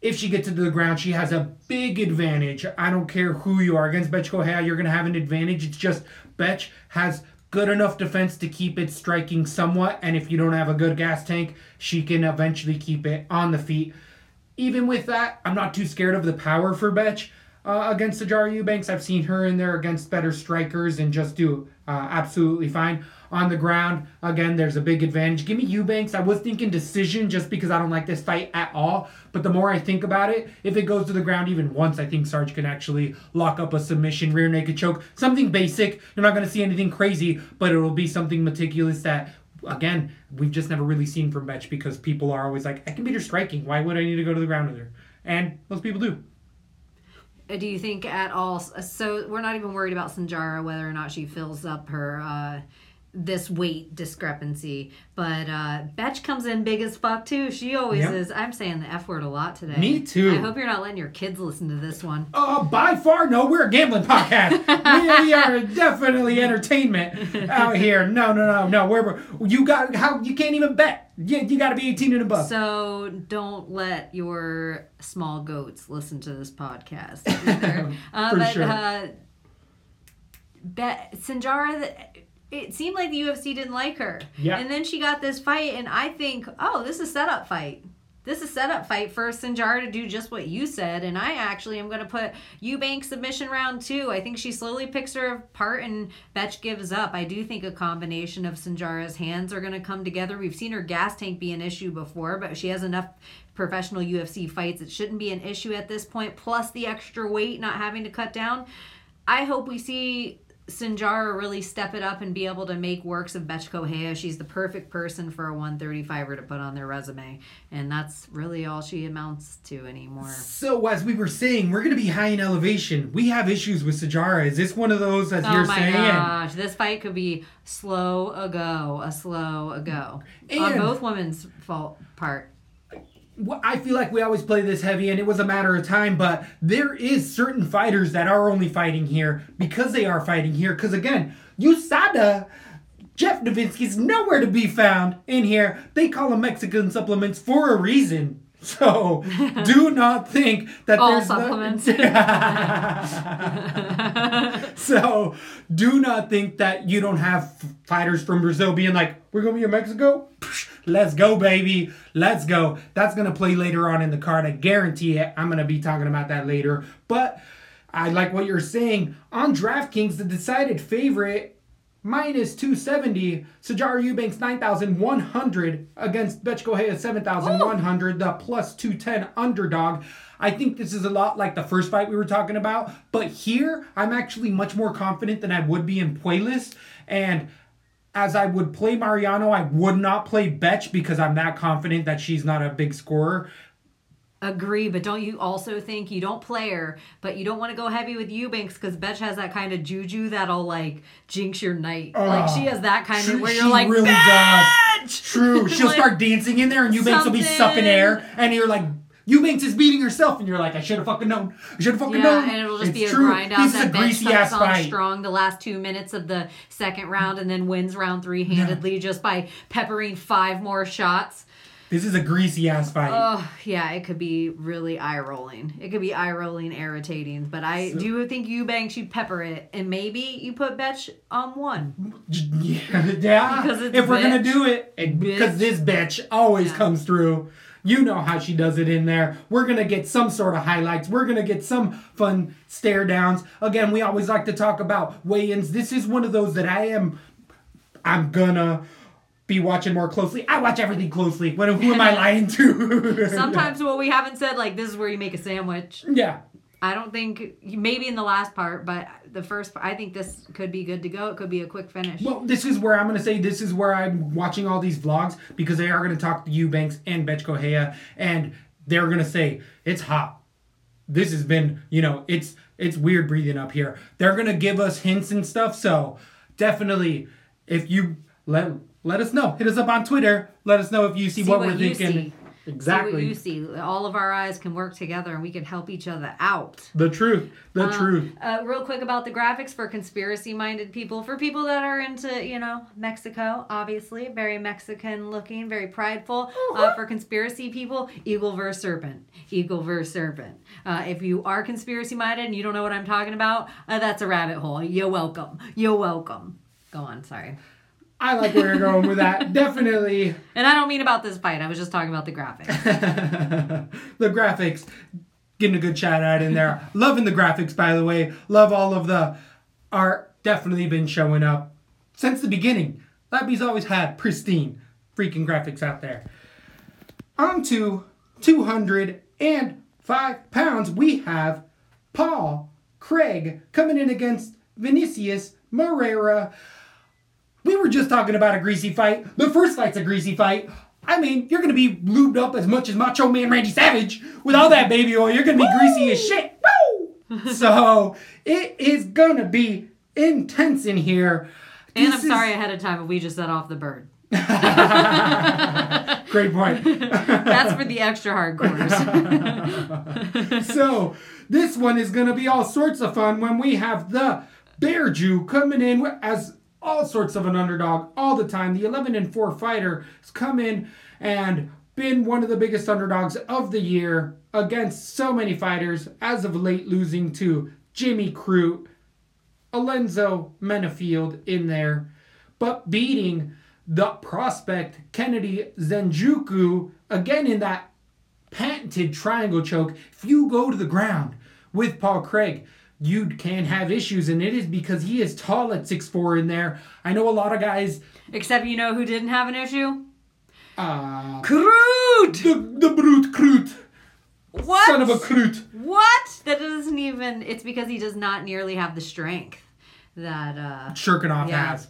If she gets into the ground, she has a big advantage. I don't care who you are. Against Betch Kohea, you're going to have an advantage. It's just Betch has good enough defense to keep it striking somewhat. And if you don't have a good gas tank, she can eventually keep it on the feet. Even with that, I'm not too scared of the power for Betch. Against Sajara Eubanks, I've seen her in there against better strikers and just do absolutely fine. On the ground, again, there's a big advantage. Give me Eubanks. I was thinking decision just because I don't like this fight at all. But the more I think about it, if it goes to the ground even once, I think Sarge can actually lock up a submission, rear naked choke, something basic. You're not going to see anything crazy, but it'll be something meticulous that, again, we've just never really seen from Betch because people are always like, I can beat her striking. Why would I need to go to the ground with her? And most people do. Do you think at all, so we're not even worried about Sanjara, whether or not she fills up her, this weight discrepancy, but Betch comes in big as fuck too. She always is. I'm saying the F word a lot today. Me too. I hope you're not letting your kids listen to this one. By far, no. We're a gambling podcast. We are definitely entertainment out here. No. You can't even bet. You got to be 18 and above. So don't let your small goats listen to this podcast either. Sure. Sanjara. It seemed like the UFC didn't like her. Yeah. And then she got this fight, and I think, this is a setup fight. This is a setup fight for Sanjara to do just what you said, and I actually am going to put Eubanks submission round 2. I think she slowly picks her apart, and Betch gives up. I do think a combination of Sanjara's hands are going to come together. We've seen her gas tank be an issue before, but she has enough professional UFC fights. It shouldn't be an issue at this point, plus the extra weight, not having to cut down. I hope we see Sanjara really step it up and be able to make works of Betch Kohea. She's the perfect person for a 135er to put on their resume, and that's really all she amounts to anymore. So as we were saying, we're going to be high in elevation. We have issues with Sajara. Is this one of those, as you're saying? Oh my gosh, this fight could be slow a go, and on both women's fault part. I feel like we always play this heavy, and it was a matter of time, but there is certain fighters that are only fighting here because they are fighting here. Because, again, USADA, Jeff Novinsky's nowhere to be found in here. They call them Mexican supplements for a reason. So, do not think that all there's supplements. So, do not think that you don't have fighters from Brazil being like, we're going to be in Mexico? Let's go, baby. Let's go. That's going to play later on in the card. I guarantee it. I'm going to be talking about that later. But I like what you're saying. On DraftKings, the decided favorite, -270, Sajara Eubanks 9,100 against Bechie Correa 7,100, the +210 underdog. I think this is a lot like the first fight we were talking about, but here I'm actually much more confident than I would be in Puelas. And as I would play Mariano, I would not play Bechie because I'm that confident that she's not a big scorer. Agree, but don't you also think you don't play her, but you don't want to go heavy with Eubanks because Bechie has that kind of juju that'll like jinx your night. Like she has that kind of where you're like, really does. True, she'll like, start dancing in there and Eubanks will be sucking air, and you're like, Eubanks is beating herself, and you're like, I should have fucking known. I should have known. And it'll just be a grind out. That Bechie comes on strong the last 2 minutes of the second round, and then wins round three handedly just by peppering five more shots. This is a greasy-ass fight. Oh, yeah, it could be really eye-rolling. It could be eye-rolling, irritating. But I do think Eubanks, you pepper it. And maybe you put Bechie on one. Yeah. Because it's if Bechie, we're going to do it, because this Bechie always comes through. You know how she does it in there. We're going to get some sort of highlights. We're going to get some fun stare-downs. Again, we always like to talk about weigh-ins. This is one of those that I'm going to be watching more closely. I watch everything closely. Who am I lying to? Sometimes what we haven't said, like, this is where you make a sandwich. Yeah. I don't think, maybe in the last part, but the first part, I think this could be good to go. It could be a quick finish. Well, this is where I'm going to say, this is where I'm watching all these vlogs because they are going to talk to Eubanks and Bechie Correa, and they're going to say, it's hot. This has been, it's weird breathing up here. They're going to give us hints and stuff, so definitely, if you let us know. Hit us up on Twitter. Let us know if you see what we're thinking. See. Exactly. See what you see. All of our eyes can work together and we can help each other out. The truth. Real quick about the graphics for conspiracy-minded people. For people that are into, Mexico, obviously. Very Mexican-looking, very prideful. For conspiracy people, eagle versus serpent. If you are conspiracy-minded and you don't know what I'm talking about, that's a rabbit hole. You're welcome. Go on, sorry. I like where you're going with that, definitely. And I don't mean about this fight. I was just talking about the graphics. The graphics, getting a good shout-out in there. Loving the graphics, by the way. Love all of the art. Definitely been showing up since the beginning. Lat B's always had pristine freaking graphics out there. On to 205 pounds, we have Paul Craig coming in against Vinicius Moreira. We were just talking about a greasy fight. The first fight's a greasy fight. I mean, you're going to be lubed up as much as Macho Man Randy Savage. With all that baby oil, you're going to be greasy as shit. Woo! So, it is going to be intense in here. And I'm sorry ahead of time if we just set off the bird. Great point. That's for the extra hardcores. So, this one is going to be all sorts of fun when we have the Bear Jew coming in as all sorts of an underdog all the time. The 11-4 fighter has come in and been one of the biggest underdogs of the year against so many fighters, as of late losing to Jimmy Crute, Alenzo Menafield in there, but beating the prospect Kennedy Zenjuku again in that patented triangle choke. If you go to the ground with Paul Craig, you can have issues, and it is because he is tall at 6'4" in there. I know a lot of guys. Except you know who didn't have an issue? Crute! The brute Crute. What? Son of a Crute. What? That doesn't even. It's because he does not nearly have the strength that Shirkanoff has.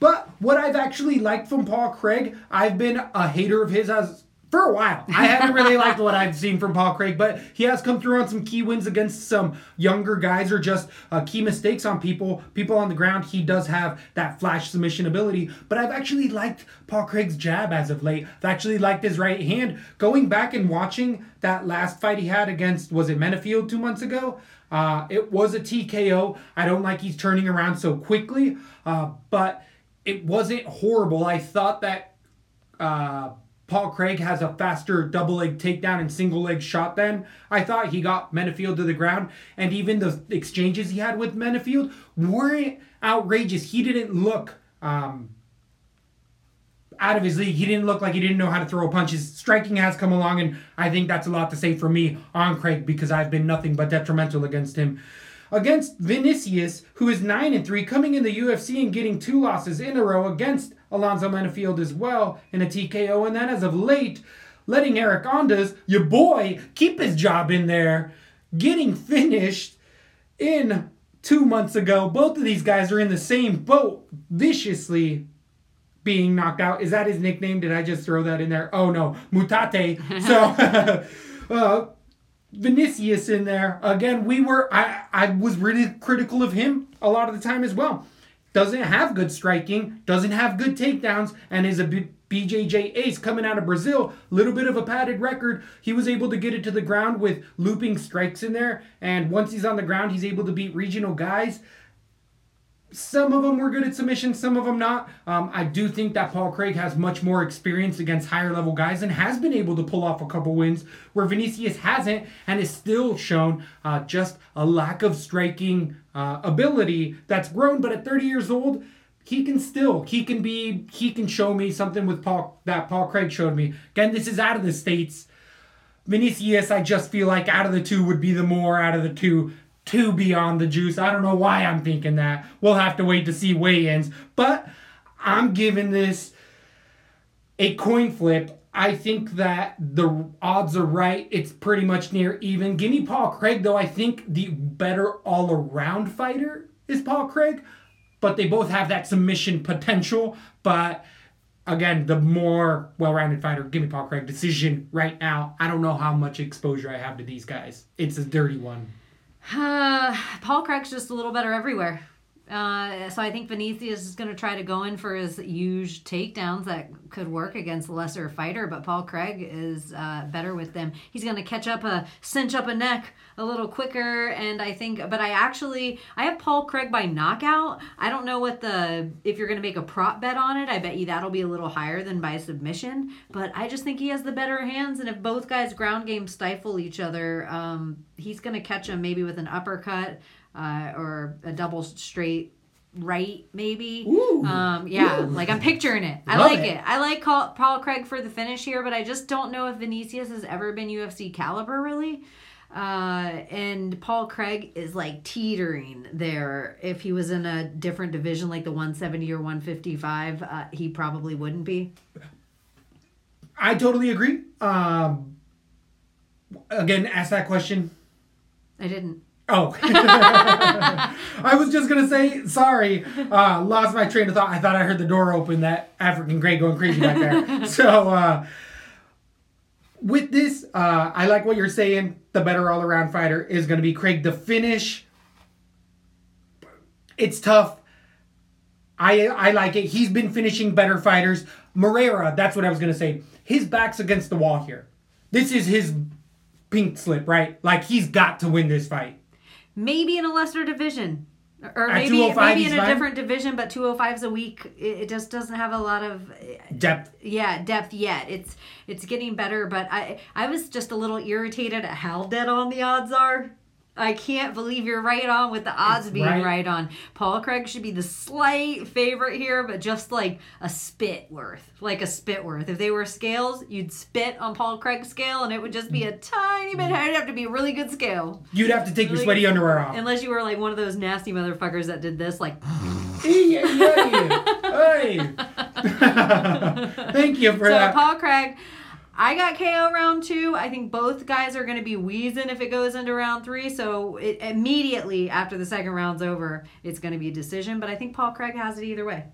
But what I've actually liked from Paul Craig, I've been a hater of his as for a while. I haven't really liked what I've seen from Paul Craig, but he has come through on some key wins against some younger guys or just key mistakes on people on the ground. He does have that flash submission ability, but I've actually liked Paul Craig's jab as of late. I've actually liked his right hand. Going back and watching that last fight he had against, was it Menefield 2 months ago? It was a TKO. I don't like he's turning around so quickly, but it wasn't horrible. I thought that Paul Craig has a faster double leg takedown and single leg shot than I thought. He got Menefield to the ground, and even the exchanges he had with Menefield weren't outrageous. He didn't look out of his league. He didn't look like he didn't know how to throw punches. Striking has come along, and I think that's a lot to say for me on Craig, because I've been nothing but detrimental against him. Against Vinicius, who is 9-3, coming in the UFC and getting 2 losses in a row against Alonzo Menefield as well in a TKO. And then as of late, letting Eric Ondas, your boy, keep his job in there, getting finished in 2 months ago. Both of these guys are in the same boat, viciously being knocked out. Is that his nickname? Did I just throw that in there? Oh, no. Mutate. So, Vinicius in there. Again, I was really critical of him a lot of the time as well. Doesn't have good striking, doesn't have good takedowns, and is a BJJ ace coming out of Brazil. Little bit of a padded record. He was able to get it to the ground with looping strikes in there, and once he's on the ground, he's able to beat regional guys. Some of them were good at submission, some of them not. I do think that Paul Craig has much more experience against higher level guys and has been able to pull off a couple wins where Vinicius hasn't, and is still shown just a lack of striking ability that's grown. But at 30 years old, he can show me something with Paul Craig showed me. Again, this is out of the States. Vinicius, I just feel like out of the two would be the more out of the two. Too beyond the juice. I don't know why I'm thinking that. We'll have to wait to see weigh-ins. But I'm giving this a coin flip. I think that the odds are right. It's pretty much near even. Give me Paul Craig, though. I think the better all-around fighter is Paul Craig. But they both have that submission potential. But again, the more well-rounded fighter, give me Paul Craig. Decision right now. I don't know how much exposure I have to these guys. It's a dirty one. Paul Craig's just a little better everywhere. So I think Vinicius is going to try to go in for his huge takedowns that could work against a lesser fighter, but Paul Craig is better with them. He's going to cinch up a neck a little quicker, and I have Paul Craig by knockout. I don't know if you're going to make a prop bet on it, I bet you that'll be a little higher than by submission, but I just think he has the better hands, and if both guys' ground game stifle each other, he's going to catch him maybe with an uppercut, or a double straight right, maybe. Ooh, yeah, ooh. Like I'm picturing it. I love like it. I like Paul Craig for the finish here, but I just don't know if Vinicius has ever been UFC caliber, really. And Paul Craig is like teetering there. If he was in a different division, like the 170 or 155, he probably wouldn't be. I totally agree. Again, ask that question. I didn't. Oh, I was just going to say, sorry, lost my train of thought. I thought I heard the door open, that African Grey going crazy back there. So with this, I like what you're saying. The better all-around fighter is going to be Craig. The finish, it's tough. I like it. He's been finishing better fighters. Moreira, that's what I was going to say. His back's against the wall here. This is his pink slip, right? Like, he's got to win this fight. Maybe in a lesser division, or maybe in a different division, but 205's a week. It just doesn't have a lot of depth. Yeah, depth yet. It's getting better, but I was just a little irritated at how dead on the odds are. I can't believe you're right on with the odds being right on. Paul Craig should be the slight favorite here, but just like a spit worth. Like a spit worth. If they were scales, you'd spit on Paul Craig's scale, and it would just be a tiny bit higher. It'd have to be a really good scale. You'd have to take your sweaty underwear off. Unless you were like one of those nasty motherfuckers that did this, like... Hey! Thank you for that. So Paul Craig... I got KO round 2. I think both guys are going to be wheezing if it goes into round 3. So immediately after the second round's over, it's going to be a decision. But I think Paul Craig has it either way.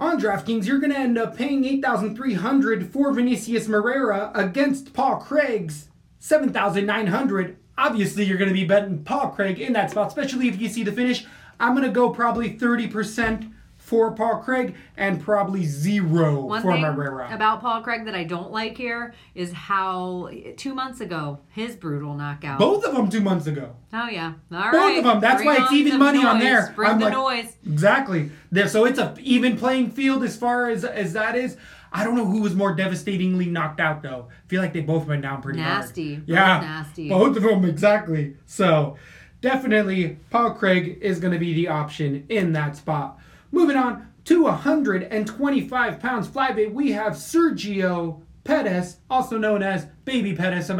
On DraftKings, you're going to end up paying $8,300 for Vinicius Moreira against Paul Craig's $7,900. Obviously, you're going to be betting Paul Craig in that spot, especially if you see the finish. I'm going to go probably 30% for Paul Craig and probably zero for Moreira. One thing about Paul Craig that I don't like here is how 2 months ago, his brutal knockout. Both of them 2 months ago. Oh, yeah. All right. Both of them. That's why it's even money on there. Bring the noise. Exactly. So it's an even playing field as far as that is. I don't know who was more devastatingly knocked out, though. I feel like they both went down pretty hard. Yeah. Nasty. Both of them, exactly. So definitely Paul Craig is going to be the option in that spot. Moving on to 125 pounds flyweight, we have Sergio Pettis, also known as Baby Pettis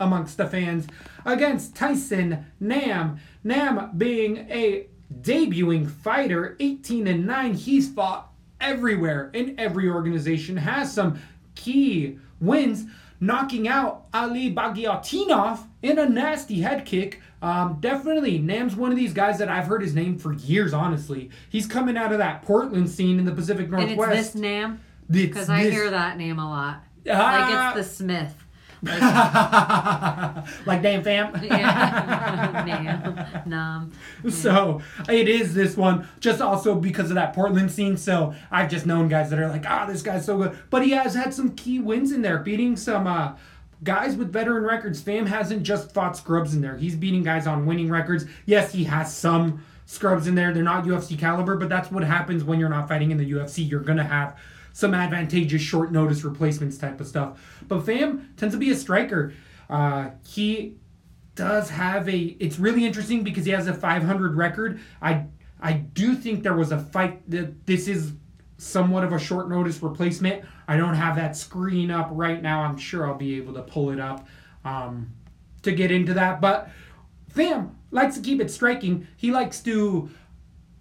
amongst the fans, against Tyson Nam. Nam being a debuting fighter, 18-9, he's fought everywhere in every organization, has some key wins, knocking out Ali Bagyatinov in a nasty head kick. Definitely, Nam's one of these guys that I've heard his name for years, honestly. He's coming out of that Portland scene in the Pacific Northwest. And it's this Nam? Because I hear that name a lot. Like it's the Smith. Like, like damn fam. Yeah. Nam. So it is this one, just also because of that Portland scene. So I've just known guys that are like, this guy's so good. But he has had some key wins in there, beating some guys with veteran records. Fam hasn't just fought scrubs in there. He's beating guys on winning records. Yes, he has some scrubs in there. They're not UFC caliber, but that's what happens when you're not fighting in the UFC. You're going to have some advantageous short notice replacements type of stuff. But Fam tends to be a striker. He does have it's really interesting because he has a 500 record. I do think there was a fight that this is somewhat of a short notice replacement. I don't have that screen up right now. I'm sure I'll be able to pull it up to get into that. But Fam likes to keep it striking. He likes to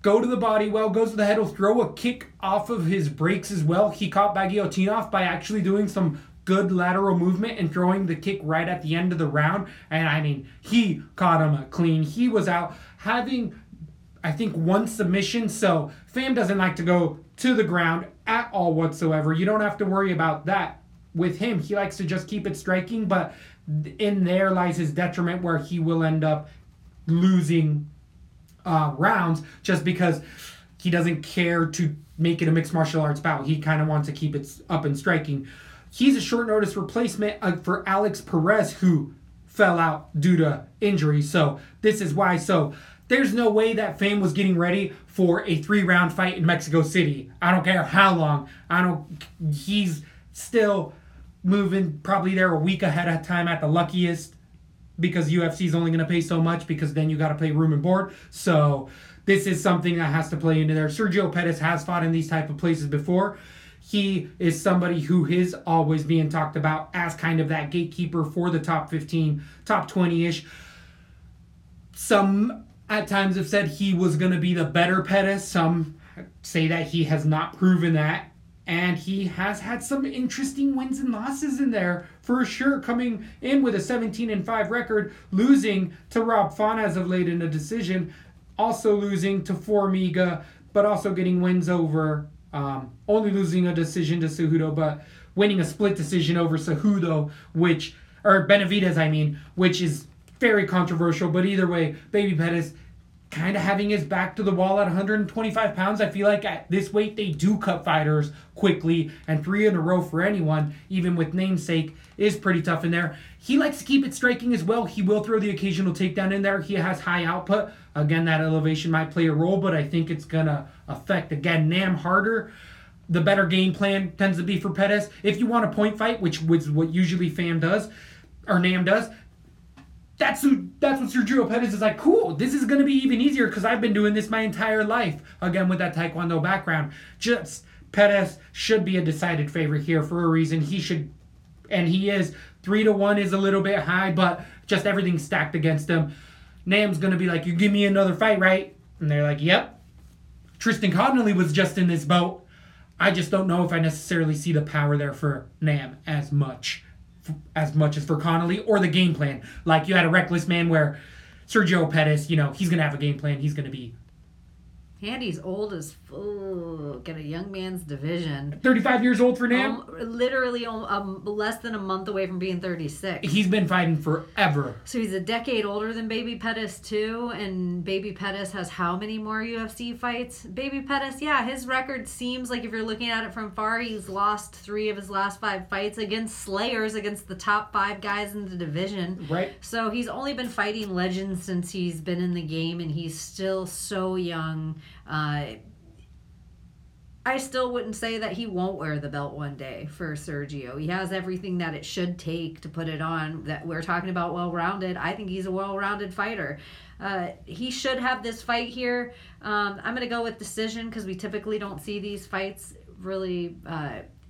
go to the body well, goes to the head, will throw a kick off of his breaks as well. He caught Bagyotinov by actually doing some good lateral movement and throwing the kick right at the end of the round. And I mean, he caught him clean. He was out having, I think, one submission. So Fam doesn't like to go to the ground at all whatsoever. You don't have to worry about that with him. He likes to just keep it striking, but in there lies his detriment where he will end up losing rounds just because he doesn't care to make it a mixed martial arts bout. He kind of wants to keep it up and striking. He's a short notice replacement for Alex Perez, who fell out due to injury. So this is why. So there's no way that Fam was getting ready for a 3-round fight in Mexico City. I don't care how long. He's still moving probably there a week ahead of time at the luckiest, because UFC is only going to pay so much, because then you got to pay room and board. So this is something that has to play into there. Sergio Pettis has fought in these type of places before. He is somebody who is always being talked about as kind of that gatekeeper for the top 15, top 20-ish. Some at times have said he was going to be the better Pettis. Some say that he has not proven that. And he has had some interesting wins and losses in there, for sure, coming in with a 17-5 record, losing to Rob Font as of late in a decision, also losing to Formiga, but also getting wins over, only losing a decision to Cejudo, but winning a split decision over Cejudo, Benavidez, which is very controversial. But either way, Baby Pettis kind of having his back to the wall at 125 pounds. I feel like at this weight, they do cut fighters quickly, and 3 in a row for anyone, even with namesake, is pretty tough in there. He likes to keep it striking as well. He will throw the occasional takedown in there. He has high output. Again, that elevation might play a role, but I think it's going to affect, again, Nam harder. The better game plan tends to be for Pettis. If you want a point fight, which is what usually Fam does, or Nam does, That's what Sergio Pettis is like. Cool, this is going to be even easier because I've been doing this my entire life. Again, with that Taekwondo background. Just Pettis should be a decided favorite here for a reason. He should, and he is. 3-1 is a little bit high, but just everything stacked against him. Nam's going to be like, you give me another fight, right? And they're like, yep. Tristan Connolly was just in this boat. I just don't know if I necessarily see the power there for Nam as much as for Connolly, or the game plan. Like, you had a reckless man where Sergio Pettis, he's going to have a game plan. He's going to be Handy's old as fuck in a young man's division. 35 years old for now? Literally less than a month away from being 36. He's been fighting forever. So he's a decade older than Baby Pettis, too. And Baby Pettis has how many more UFC fights? Baby Pettis, yeah, his record seems like if you're looking at it from far, he's lost 3 of his last 5 fights against Slayers, against the top 5 guys in the division. Right. So he's only been fighting legends since he's been in the game, and he's still so young. I still wouldn't say that he won't wear the belt one day for Sergio. He has everything that it should take to put it on. That we're talking about well-rounded. I think he's a well-rounded fighter. He should have this fight here. I'm going to go with decision because we typically don't see these fights really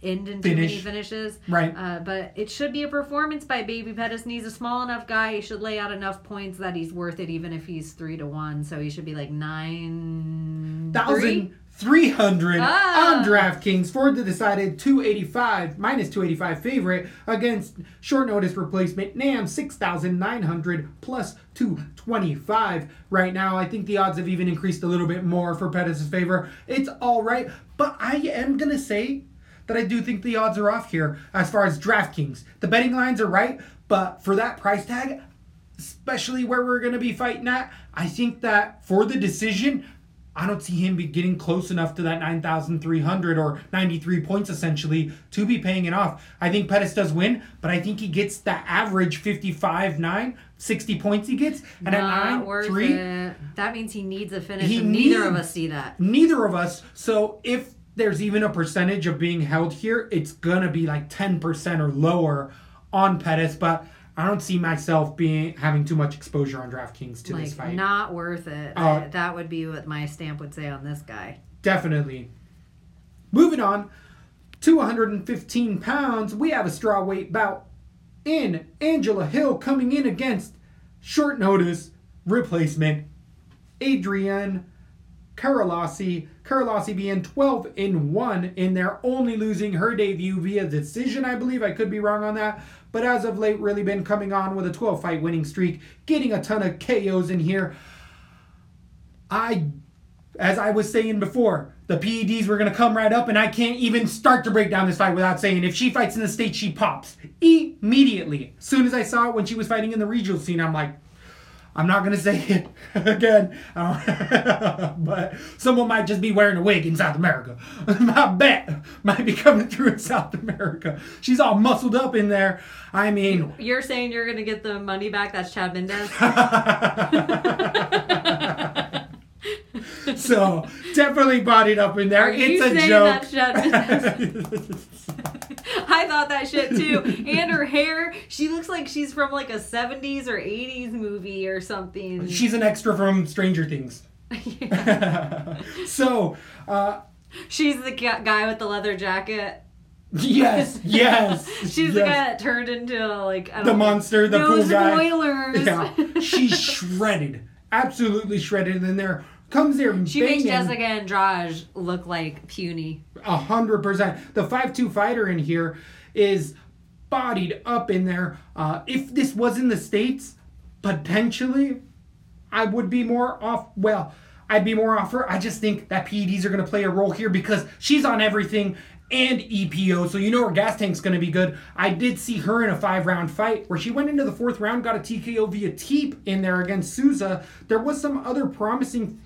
end in too many finishes. Right. But it should be a performance by Baby Pettis, and he's a small enough guy. He should lay out enough points that he's worth it, even if he's 3-1. So he should be like 9,300 on DraftKings for the decided 285 minus 285 favorite against short notice replacement Nam 6,900 plus 225 right now. I think the odds have even increased a little bit more for Pettis' favor. It's all right, but I am gonna say that I do think the odds are off here as far as DraftKings. The betting lines are right, but for that price tag, especially where we're going to be fighting at, I think that for the decision, I don't see him be getting close enough to that 9,300 or 93 points essentially to be paying it off. I think Pettis does win, but I think he gets the average 55, 9, 60 points he gets. And at 9, 3. That means he needs a finish. Neither of us see that. Neither of us. So if there's even a percentage of being held here, it's gonna be like 10% or lower on Pettis, but I don't see myself having too much exposure on DraftKings to this fight. Not worth it. That would be what my stamp would say on this guy. Definitely. Moving on, 215 pounds, we have a straw weight bout in Angela Hill coming in against short notice replacement Adrian Karolossi. Karolossi being 12-1 in there, only losing her debut via decision, I believe. I could be wrong on that. But as of late, really been coming on with a 12-fight winning streak, getting a ton of KOs in here. As I was saying before, the PEDs were going to come right up, and I can't even start to break down this fight without saying if she fights in the States, she pops. Immediately. As soon as I saw it when she was fighting in the regional scene, I'm like, I'm not going to say it again, but someone might just be wearing a wig in South America. My bet might be coming through in South America. She's all muscled up in there. I mean, you're saying you're going to get the money back? That's Chad Mendez? So, definitely bodied up in there. It's a joke. That I thought that shit too. And her hair, she looks like she's from like a 70s or 80s movie or something. She's an extra from Stranger Things. Yeah. So, she's the guy with the leather jacket. Yes. She's the guy that turned into like monster, the cool guy. Spoilers. Yeah. She's shredded. Absolutely shredded in there. Comes there and she makes Jessica Andrade look like puny. 100%. The 5'2 fighter in here is bodied up in there. If this was in the States, potentially, I would be more off. Well, I'd be more off her. I just think that PEDs are going to play a role here because she's on everything and EPO, so you know her gas tank's going to be good. I did see her in a 5-round fight where she went into the 4th round, got a TKO via teep in there against Souza. There was some other promising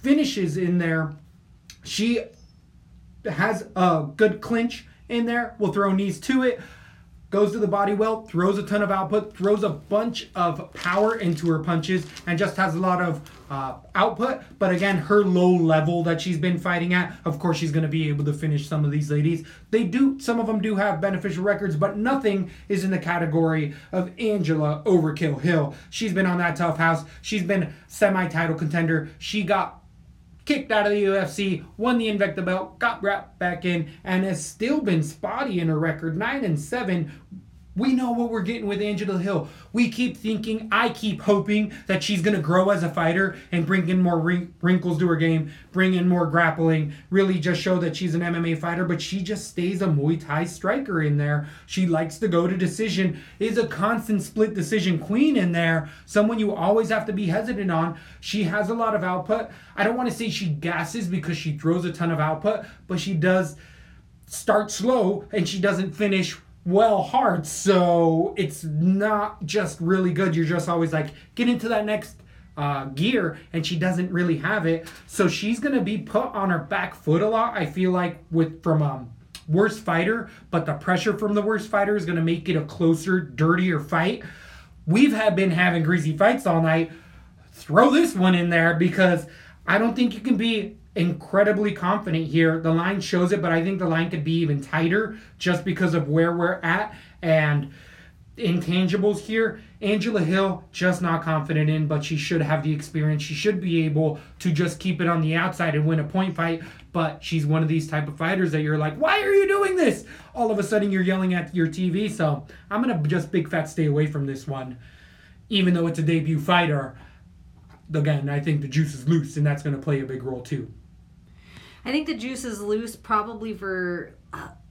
finishes in there. She has a good clinch in there, will throw knees to it, goes to the body well, throws a ton of output, throws a bunch of power into her punches, and just has a lot of output. But again, her low level that she's been fighting at, of course she's going to be able to finish some of these ladies. Some of them do have beneficial records, but nothing is in the category of Angela Overkill Hill. She's been on that tough house. She's been semi-title contender. She got kicked out of the UFC, won the Invicta belt, got wrapped back in, and has still been spotty in her record, 9-7, We know what we're getting with Angela Hill. We keep thinking, I keep hoping that she's going to grow as a fighter and bring in more wrinkles to her game, bring in more grappling, really just show that she's an MMA fighter, but she just stays a Muay Thai striker in there. She likes to go to decision, is a constant split decision queen in there, someone you always have to be hesitant on. She has a lot of output. I don't want to say she gasses because she throws a ton of output, but she does start slow and she doesn't finish well hard, so it's not just really good. You're just always like, get into that next gear, and she doesn't really have it. So she's gonna be put on her back foot a lot, I feel like, with from worst fighter, but the pressure from the worst fighter is gonna make it a closer, dirtier fight. We've been having greasy fights all night. Throw this one in there because I don't think you can be incredibly confident here. The line shows it, but I think the line could be even tighter just because of where we're at and intangibles here. Angela Hill, just not confident in, but she should have the experience. She should be able to just keep it on the outside and win a point fight, but she's one of these type of fighters that you're like, why are you doing this? All of a sudden you're yelling at your TV, so I'm going to just big fat stay away from this one. Even though it's a debut fighter, again, I think the juice is loose, and that's going to play a big role too. I think the juice is loose probably for,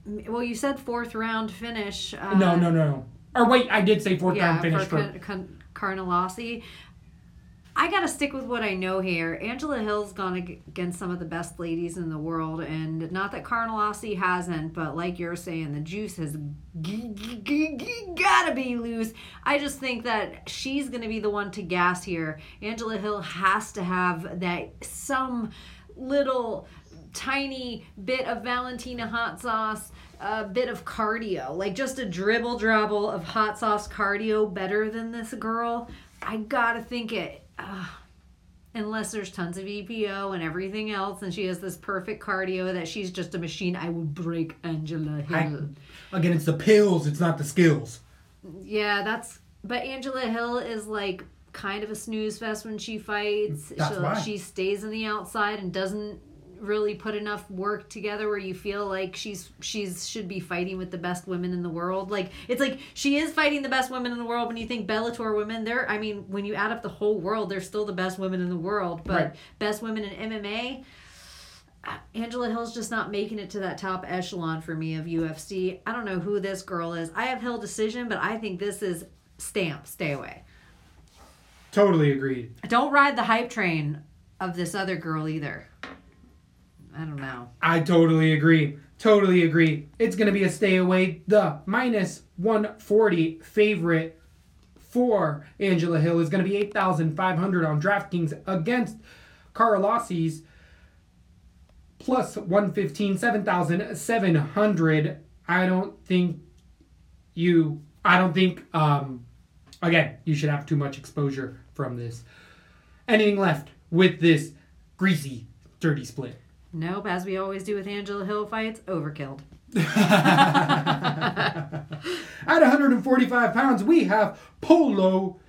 well, you said fourth round finish. No. Or wait, I did say fourth round finish for Karolossi. I got to stick with what I know here. Angela Hill's gone against some of the best ladies in the world, and not that Karolossi hasn't, but like you're saying, the juice has got to be loose. I just think that she's going to be the one to gas here. Angela Hill has to have that some little tiny bit of Valentina hot sauce, a bit of cardio, like just a dribble of hot sauce cardio better than this girl. I gotta think it, unless there's tons of EPO and everything else and she has this perfect cardio that she's just a machine, I would break Angela Hill. Again, it's the pills, it's not the skills. Yeah, but Angela Hill is like kind of a snooze fest when she fights. She stays on the outside and doesn't really put enough work together where you feel like she's should be fighting with the best women in the world. Like, it's like she is fighting the best women in the world. When you think Bellator women, when you add up the whole world, they're still the best women in the world, but right. Best women in MMA, Angela Hill's just not making it to that top echelon for me of UFC. I don't know who this girl is. I have Hill decision, but I think this is stamp, stay away. Totally agreed. Don't ride the hype train of this other girl either. I don't know. I totally agree. It's going to be a stay away. The minus 140 favorite for Angela Hill is going to be 8,500 on DraftKings against Karolossi's plus 115, 7,700. I don't think you should have too much exposure from this. Anything left with this greasy, dirty split? Nope, as we always do with Angela Hill fights, overkilled. At 145 pounds, we have Polo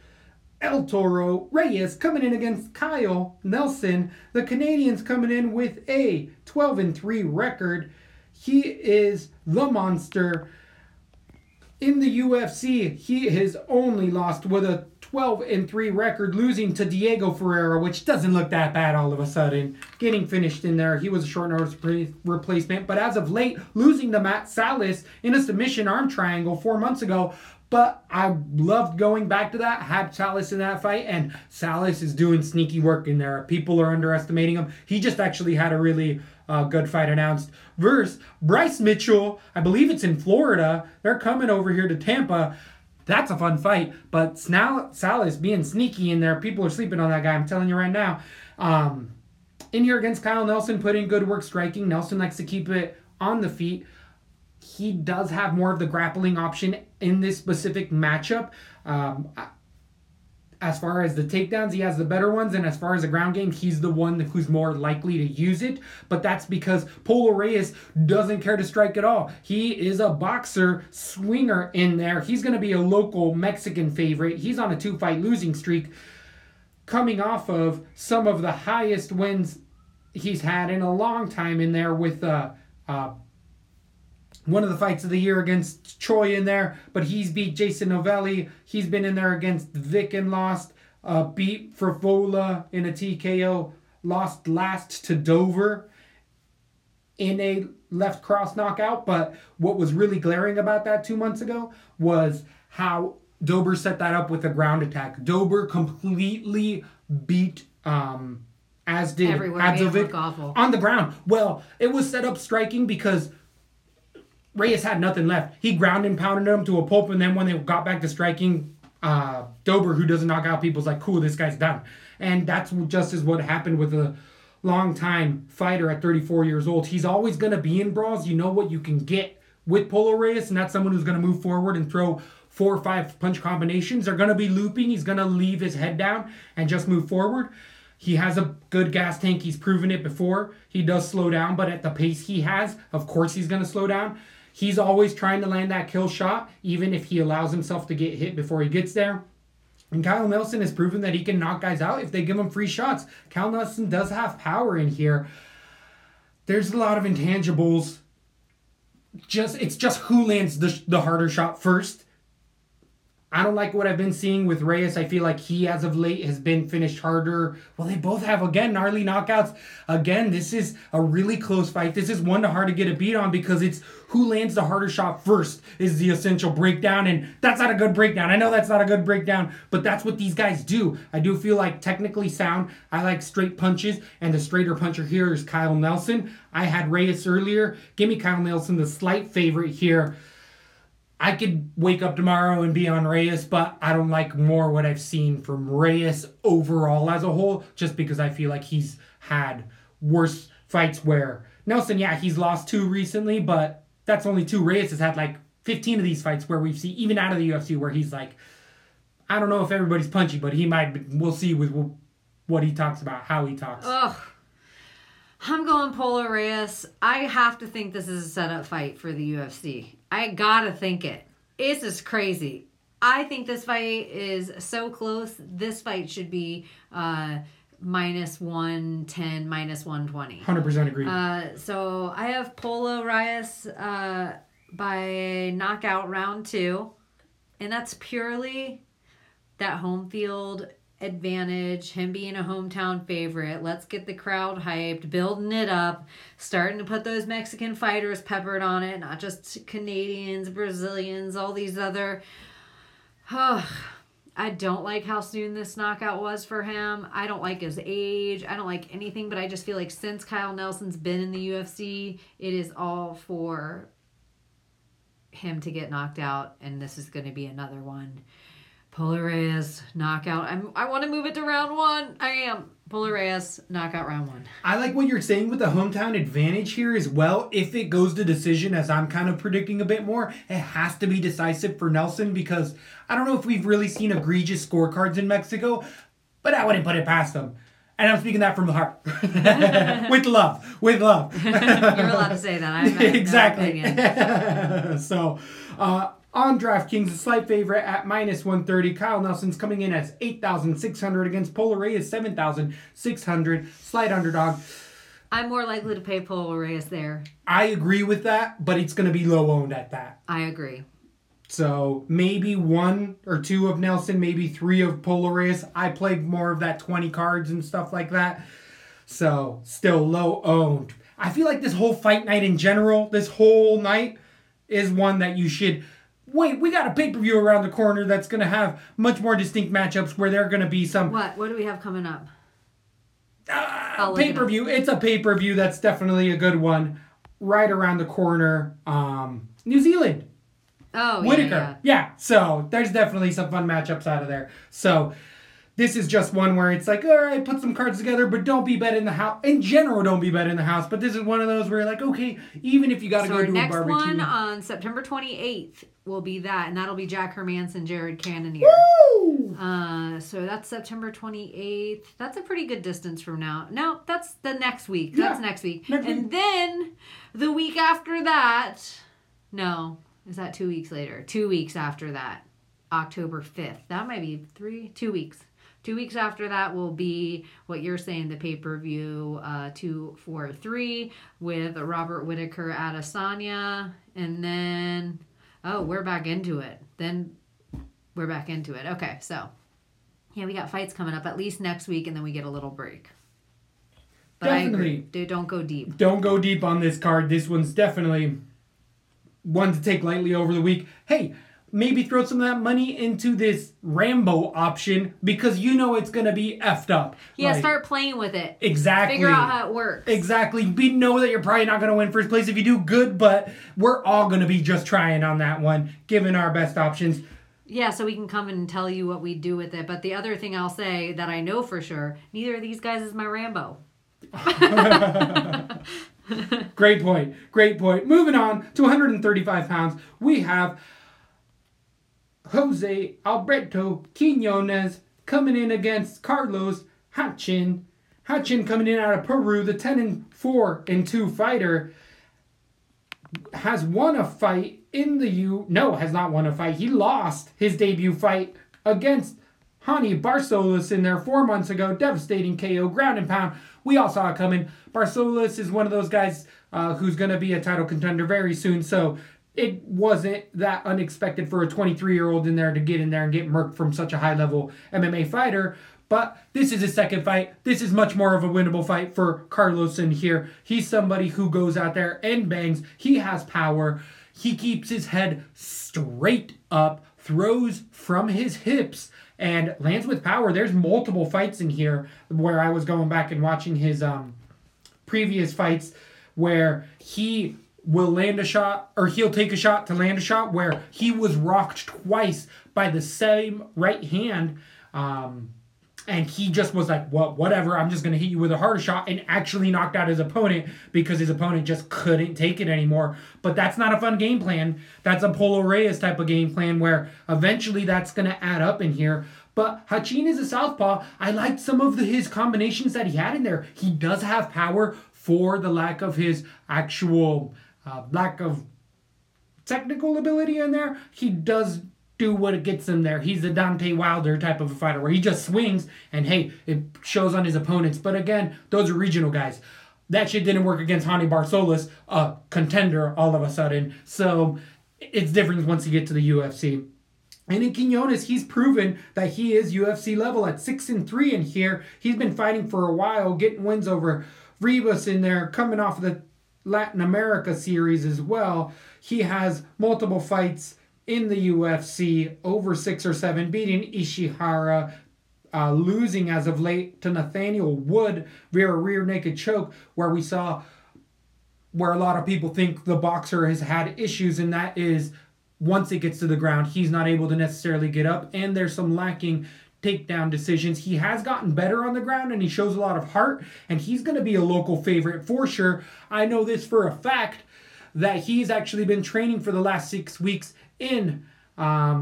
El Toro Reyes coming in against Kyle Nelson. The Canadian's coming in with a 12-3 record. He is the monster. In the UFC, he has only lost with a 12-3 record, losing to Diego Ferreira, which doesn't look that bad all of a sudden. Getting finished in there. He was a short notice replacement. But as of late, losing to Matt Salas in a submission arm triangle 4 months ago. But I loved going back to that. Had Salas in that fight. And Salas is doing sneaky work in there. People are underestimating him. He just actually had a really good fight announced. Versus Bryce Mitchell. I believe it's in Florida. They're coming over here to Tampa. That's a fun fight, but Salas being sneaky in there. People are sleeping on that guy, I'm telling you right now. In here against Kyle Nelson, put in good work striking. Nelson likes to keep it on the feet. He does have more of the grappling option in this specific matchup. As far as the takedowns, he has the better ones, and as far as the ground game, he's the one who's more likely to use it, but that's because Polo Reyes doesn't care to strike at all. He is a boxer swinger in there. He's going to be a local Mexican favorite. He's on a 2-fight losing streak, coming off of some of the highest wins he's had in a long time in there with one of the fights of the year against Troy in there, but he's beat Jason Novelli. He's been in there against Vic and lost. Beat Frivola in a TKO. Lost last to Dover in a left cross knockout. But what was really glaring about that 2 months ago was how Dober set that up with a ground attack. Dober completely beat, as did Adzovic, on the ground. Well, it was set up striking because Reyes had nothing left. He ground and pounded him to a pulp, and then when they got back to striking, Dober, who doesn't knock out people, is like, cool, this guy's done. And that's just as what happened with a long-time fighter at 34 years old. He's always going to be in brawls. You know what you can get with Polo Reyes, and that's someone who's going to move forward and throw 4 or 5 punch combinations. They're going to be looping. He's going to leave his head down and just move forward. He has a good gas tank. He's proven it before. He does slow down, but at the pace he has, of course he's going to slow down. He's always trying to land that kill shot, even if he allows himself to get hit before he gets there. And Kyle Nelson has proven that he can knock guys out if they give him free shots. Kyle Nelson does have power in here. There's a lot of intangibles. It's just who lands the harder shot first. I don't like what I've been seeing with Reyes. I feel like he, as of late, has been finished harder. Well, they both have, again, gnarly knockouts. Again, this is a really close fight. This is one hard to get a beat on because it's who lands the harder shot first is the essential breakdown, and that's not a good breakdown. I know that's not a good breakdown, but that's what these guys do. I do feel like technically sound. I like straight punches, and the straighter puncher here is Kyle Nelson. I had Reyes earlier. Give me Kyle Nelson, the slight favorite here. I could wake up tomorrow and be on Reyes, but I don't like more what I've seen from Reyes overall as a whole, just because I feel like he's had worse fights where Nelson, yeah, he's lost 2 recently, but that's only 2. Reyes has had like 15 of these fights where we've seen, even out of the UFC, where he's like, I don't know if everybody's punchy, but he might, we'll see with what he talks about, how he talks. Ugh. I'm going Polo Reyes. I have to think this is a setup fight for the UFC. I gotta think it. This is crazy. I think this fight is so close. This fight should be -110, -120. 100% agree. So I have Polo Reyes by knockout round 2. And that's purely that home field advantage, him being a hometown favorite. Let's get the crowd hyped, building it up, starting to put those Mexican fighters peppered on it, not just Canadians, Brazilians, all these other. I don't like how soon this knockout was for him. I don't like his age. I don't like anything, but I just feel like since Kyle Nelson's been in the UFC, it is all for him to get knocked out, and this is going to be another one. Polo Reyes, knockout. I want to move it to round 1. I am. Polo Reyes, knockout round 1. I like what you're saying with the hometown advantage here as well. If it goes to decision, as I'm kind of predicting a bit more, it has to be decisive for Nelson because I don't know if we've really seen egregious scorecards in Mexico, but I wouldn't put it past them. And I'm speaking that from the heart. With love. You're allowed to say that. Exactly. So, on DraftKings, a slight favorite at -130. Kyle Nelson's coming in as 8,600 against Polo Reyes, 7,600. Slight underdog. I'm more likely to pay Polo Reyes there. I agree with that, but it's going to be low-owned at that. I agree. So maybe 1 or 2 of Nelson, maybe 3 of Polo Reyes. I play more of that 20 cards and stuff like that. So still low-owned. I feel like this whole fight night in general, this whole night, is one that you should... Wait, we got a pay-per-view around the corner that's going to have much more distinct matchups where there are going to be some... What do we have coming up? Pay-per-view. It's a pay-per-view that's definitely a good one. Right around the corner. New Zealand. Oh, Whittaker. Yeah, so there's definitely some fun matchups out of there. So this is just one where it's like, all right, put some cards together, but don't be bet in the house. In general, don't be bet in the house. But this is one of those where you're like, okay, even if you got to go to a barbecue. So our next one on September 28th will be that, and that'll be Jack Hermanson, Jared Cannonier. Woo! So that's September 28th. That's a pretty good distance from now. No, that's the next week. That's next week. And then the week after that, no, is that 2 weeks later? 2 weeks after that, October 5th. That might be 2 weeks. 2 weeks after that will be what you're saying, the pay-per-view 243 with Robert Whittaker Adesanya And then, oh, we're back into it. Then we're back into it. Okay, so, yeah, we got fights coming up at least next week, and then we get a little break. But definitely. I agree. Dude, don't go deep. Don't go deep on this card. This one's definitely one to take lightly over the week. Hey, maybe throw some of that money into this Rambo option because you know it's going to be effed up. Yeah, like, start playing with it. Exactly. Figure out how it works. Exactly. We know that you're probably not going to win first place if you do good, but we're all going to be just trying on that one, giving our best options. Yeah, so we can come and tell you what we do with it. But the other thing I'll say that I know for sure, neither of these guys is my Rambo. Great point. Great point. Moving on to 135 pounds, we have Jose Alberto Quiñones coming in against Carlos Hachin. Hachin coming in out of Peru, the 10-4-2 fighter, has won a fight. Has not won a fight. He lost his debut fight against Hani Barsolas in there 4 months ago. Devastating KO, ground and pound. We all saw it coming. Barsolas is one of those guys who's going to be a title contender very soon. So it wasn't that unexpected for a 23-year-old in there to get in there and get murked from such a high-level MMA fighter. But this is his second fight. This is much more of a winnable fight for Carlos in here. He's somebody who goes out there and bangs. He has power. He keeps his head straight up, throws from his hips, and lands with power. There's multiple fights in here where I was going back and watching his previous fights where he will land a shot, or he'll take a shot to land a shot, where he was rocked twice by the same right hand. And he just was like, well, whatever, I'm just going to hit you with a harder shot, and actually knocked out his opponent because his opponent just couldn't take it anymore. But that's not a fun game plan. That's a Polo Reyes type of game plan where eventually that's going to add up in here. But Hachin is a southpaw. I liked some of his combinations that he had in there. He does have power for the lack of his actual lack of technical ability in there. He does do what it gets him there. He's a Deontay Wilder type of a fighter where he just swings and, hey, it shows on his opponents. But again, those are regional guys. That shit didn't work against Hani Barsolas, a contender all of a sudden. So it's different once you get to the UFC. And in Quiñones, he's proven that he is UFC level at 6-3 in here. He's been fighting for a while, getting wins over Rivas in there, coming off the Latin America series as well. He has multiple fights in the UFC, over 6 or 7, beating Ishihara, losing as of late to Nathaniel Wood via a rear naked choke, where a lot of people think the boxer has had issues, and that is once it gets to the ground, he's not able to necessarily get up, and there's some lacking takedown decisions. He has gotten better on the ground, and he shows a lot of heart, and he's going to be a local favorite for sure. I know this for a fact, that he's actually been training for the last 6 weeks in, I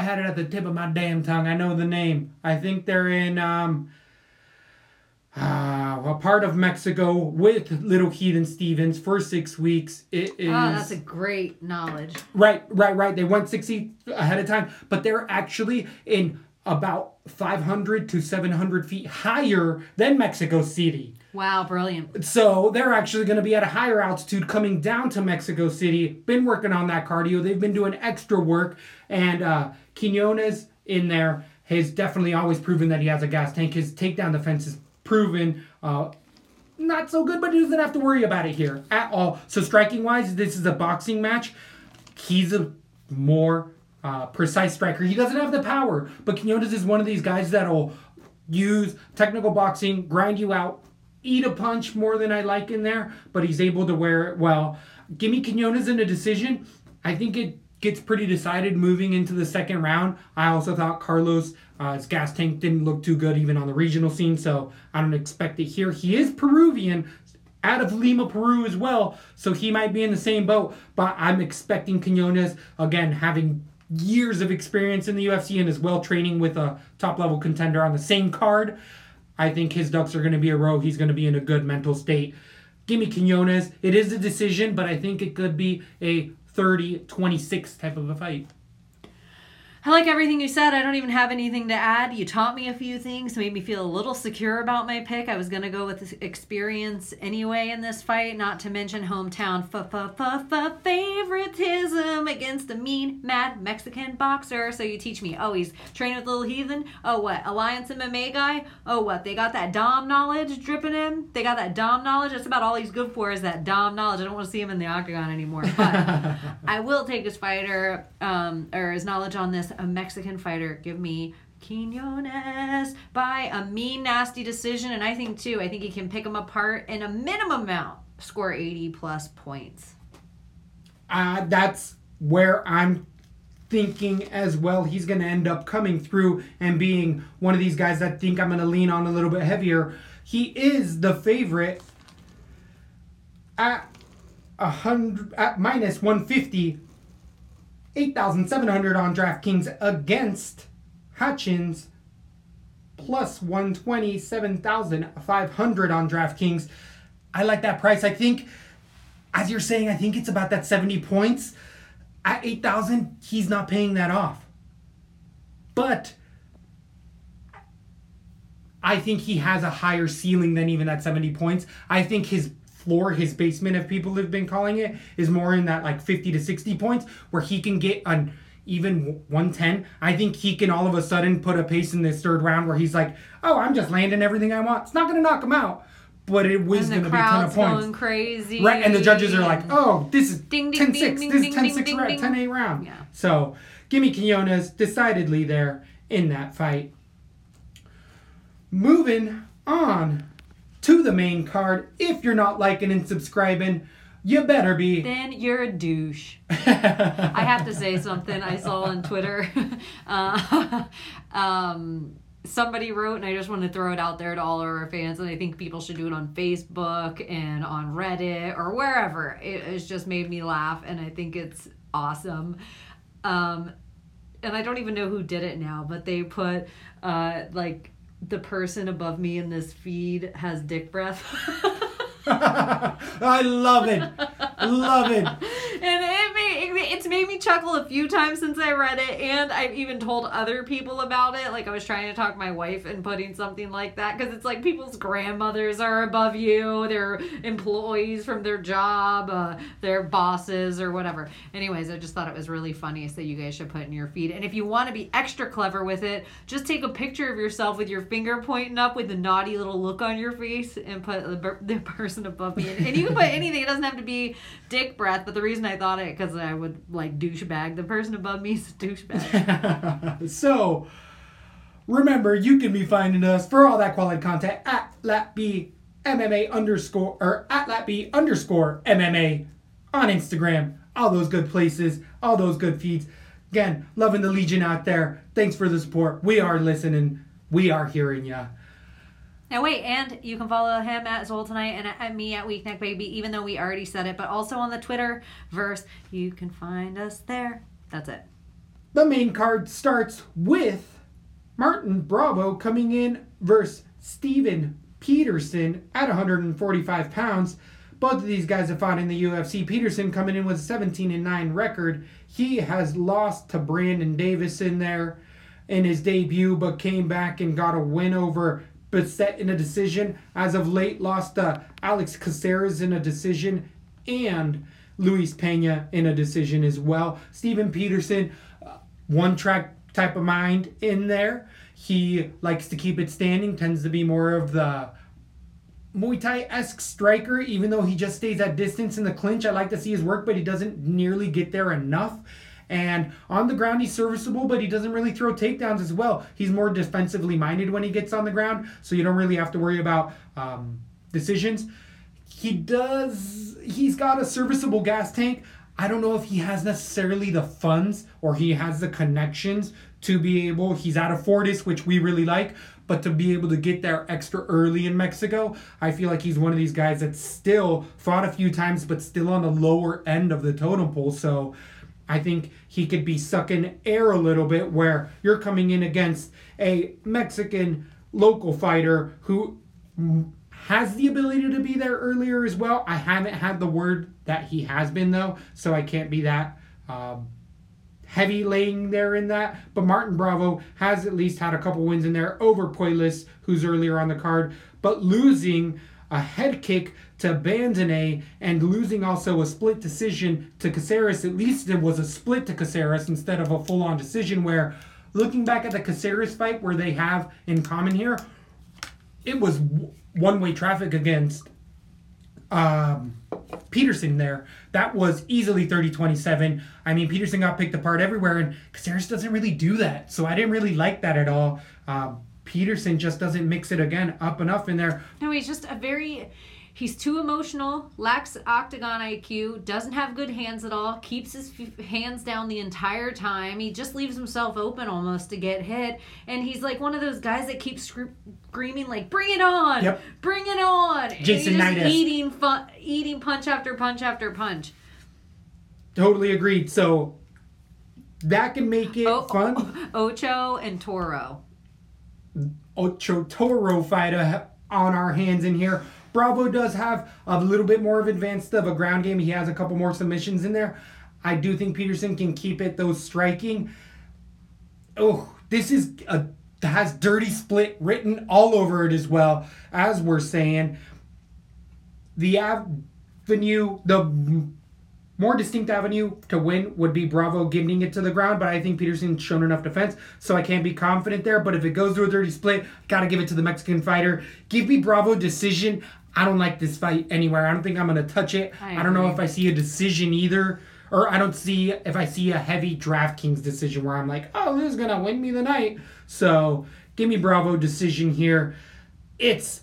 had it at the tip of my damn tongue. I know the name. I think they're in a part of Mexico with Little Heathen Stevens for 6 weeks. It is. Oh, that's a great knowledge. Right. They went 6 weeks ahead of time, but they're actually in about 500 to 700 feet higher than Mexico City. Wow, brilliant. So they're actually going to be at a higher altitude coming down to Mexico City. Been working on that cardio. They've been doing extra work. And Quiñones in there has definitely always proven that he has a gas tank. His takedown defense is proven not so good, but he doesn't have to worry about it here at all. So striking-wise, this is a boxing match. He's a more precise striker. He doesn't have the power, but Quiñones is one of these guys that'll use technical boxing, grind you out, eat a punch more than I like in there, but he's able to wear it well. Give me Quiñones in a decision. I think it gets pretty decided moving into the second round. I also thought Carlos' gas tank didn't look too good even on the regional scene, so I don't expect it here. He is Peruvian, out of Lima, Peru as well, so he might be in the same boat, but I'm expecting Quiñones, again, having years of experience in the UFC and as well training with a top-level contender on the same card. I think his ducks are going to be a row. He's going to be in a good mental state. Give me Quiñones. It is a decision, but I think it could be a 30-26 type of a fight. I like everything you said. I don't even have anything to add. You taught me a few things, made me feel a little secure about my pick. I was going to go with experience anyway in this fight, not to mention hometown favoritism against a mean, mad Mexican boxer. So you teach me, oh, he's training with Little Heathen. Oh, what? Alliance MMA guy? Oh, what? They got that Dom knowledge dripping in? They got that Dom knowledge? That's about all he's good for is that Dom knowledge. I don't want to see him in the octagon anymore. But I will take his fighter or his knowledge on this. A Mexican fighter. Give me Quiñones by a mean, nasty decision. And I think, too, I think he can pick him apart in a minimum amount. Score 80-plus points. That's where I'm thinking as well. He's going to end up coming through and being one of these guys that think I'm going to lean on a little bit heavier. He is the favorite at minus 150. 8,700 on DraftKings against Hutchins, plus 120, 7,500 on DraftKings. I like that price. I think, as you're saying, I think it's about that 70 points. At 8,000, he's not paying that off. But I think he has a higher ceiling than even that 70 points. I think his floor, his basement, if people have been calling it, is more in that like 50 to 60 points where he can get an even 110. I think he can all of a sudden put a pace in this third round where he's like, oh, I'm just landing everything I want. It's not going to knock him out, but it was going to be a ton of points. And the crowd's going crazy. Right, and the judges are like, oh, this is 10-6. This is 10-6 round, 10-8 round. Yeah. So, gimme Quiñones decidedly there in that fight. Moving on to the main card. If you're not liking and subscribing, you better be. Then you're a douche. I have to say something I saw on Twitter. Somebody wrote, and I just want to throw it out there to all of our fans, and I think people should do it on Facebook and on Reddit or wherever. It's just made me laugh, and I think it's awesome. And I don't even know who did it now, but they put, the person above me in this feed has dick breath. I love it. Love it. And it's made me chuckle a few times since I read it, and I've even told other people about it. Like, I was trying to talk my wife and putting something like that, because it's like people's grandmothers are above you, their employees from their job, their bosses or whatever. Anyways, I just thought it was really funny, so you guys should put it in your feed. And if you want to be extra clever with it, just take a picture of yourself with your finger pointing up with a naughty little look on your face and put the person above me. And you can put anything. It doesn't have to be dick breath, but the reason I thought it, because I would like douchebag. The person above me is a douchebag. So, remember, you can be finding us for all that quality content at @LatB_MMA on Instagram. All those good places, all those good feeds. Again, loving the Legion out there. Thanks for the support. We are listening. We are hearing ya. Now wait, and you can follow him at Zol Tonight and at me at Weekneck Baby, even though we already said it, but also on the Twitterverse, you can find us there. That's it. The main card starts with Martin Bravo coming in versus Steven Peterson at 145 pounds. Both of these guys have fought in the UFC. Peterson coming in with a 17-9 record. He has lost to Brandon Davis in there in his debut, but came back and got a win over Bissett in a decision. As of late, lost to Alex Caceres in a decision and Luis Pena in a decision as well. Steven Peterson, one-track type of mind in there. He likes to keep it standing, tends to be more of the Muay Thai-esque striker, even though he just stays at distance in the clinch. I like to see his work, but he doesn't nearly get there enough. And on the ground, he's serviceable, but he doesn't really throw takedowns as well. He's more defensively minded when he gets on the ground, so you don't really have to worry about decisions. He's got a serviceable gas tank. I don't know if he has necessarily the funds or he has the connections to be able, he's out of Fortis, which we really like, but to be able to get there extra early in Mexico. I feel like he's one of these guys that's still fought a few times, but still on the lower end of the totem pole, so I think he could be sucking air a little bit where you're coming in against a Mexican local fighter who has the ability to be there earlier as well. I haven't had the word that he has been, though, so I can't be that heavy laying there in that, but Martin Bravo has at least had a couple wins in there over Puelas, who's earlier on the card, but losing a head kick to Bandone and losing also a split decision to Caceres. At least it was a split to Caceres instead of a full-on decision, where looking back at the Caceres fight, where they have in common here, it was one-way traffic against Peterson there. That was easily 30-27. I mean, Peterson got picked apart everywhere, and Caceres doesn't really do that. So I didn't really like that at all. Peterson just doesn't mix it again up enough in there. No, he's just a very... He's too emotional, lacks octagon IQ, doesn't have good hands at all, keeps his hands down the entire time. He just leaves himself open almost to get hit. And he's like one of those guys that keeps screaming like, bring it on, yep. Bring it on. Jason Knight is eating punch after punch after punch. Totally agreed. So that can make it fun. Ocho and Toro. Ocho Toro fight on our hands in here. Bravo does have a little bit more of advanced of a ground game. He has a couple more submissions in there. I do think Peterson can keep it, though, striking. Oh, this is has dirty split written all over it as well, as we're saying. The more distinct avenue to win would be Bravo getting it to the ground, but I think Peterson's shown enough defense, so I can't be confident there. But if it goes to a dirty split, gotta give it to the Mexican fighter. Give me Bravo decision. I don't like this fight anywhere. I don't think I'm going to touch it. I don't know if I see a decision either. Or I don't see if I see a heavy DraftKings decision where I'm like, oh, this is going to win me the night. So give me Bravo decision here. It's...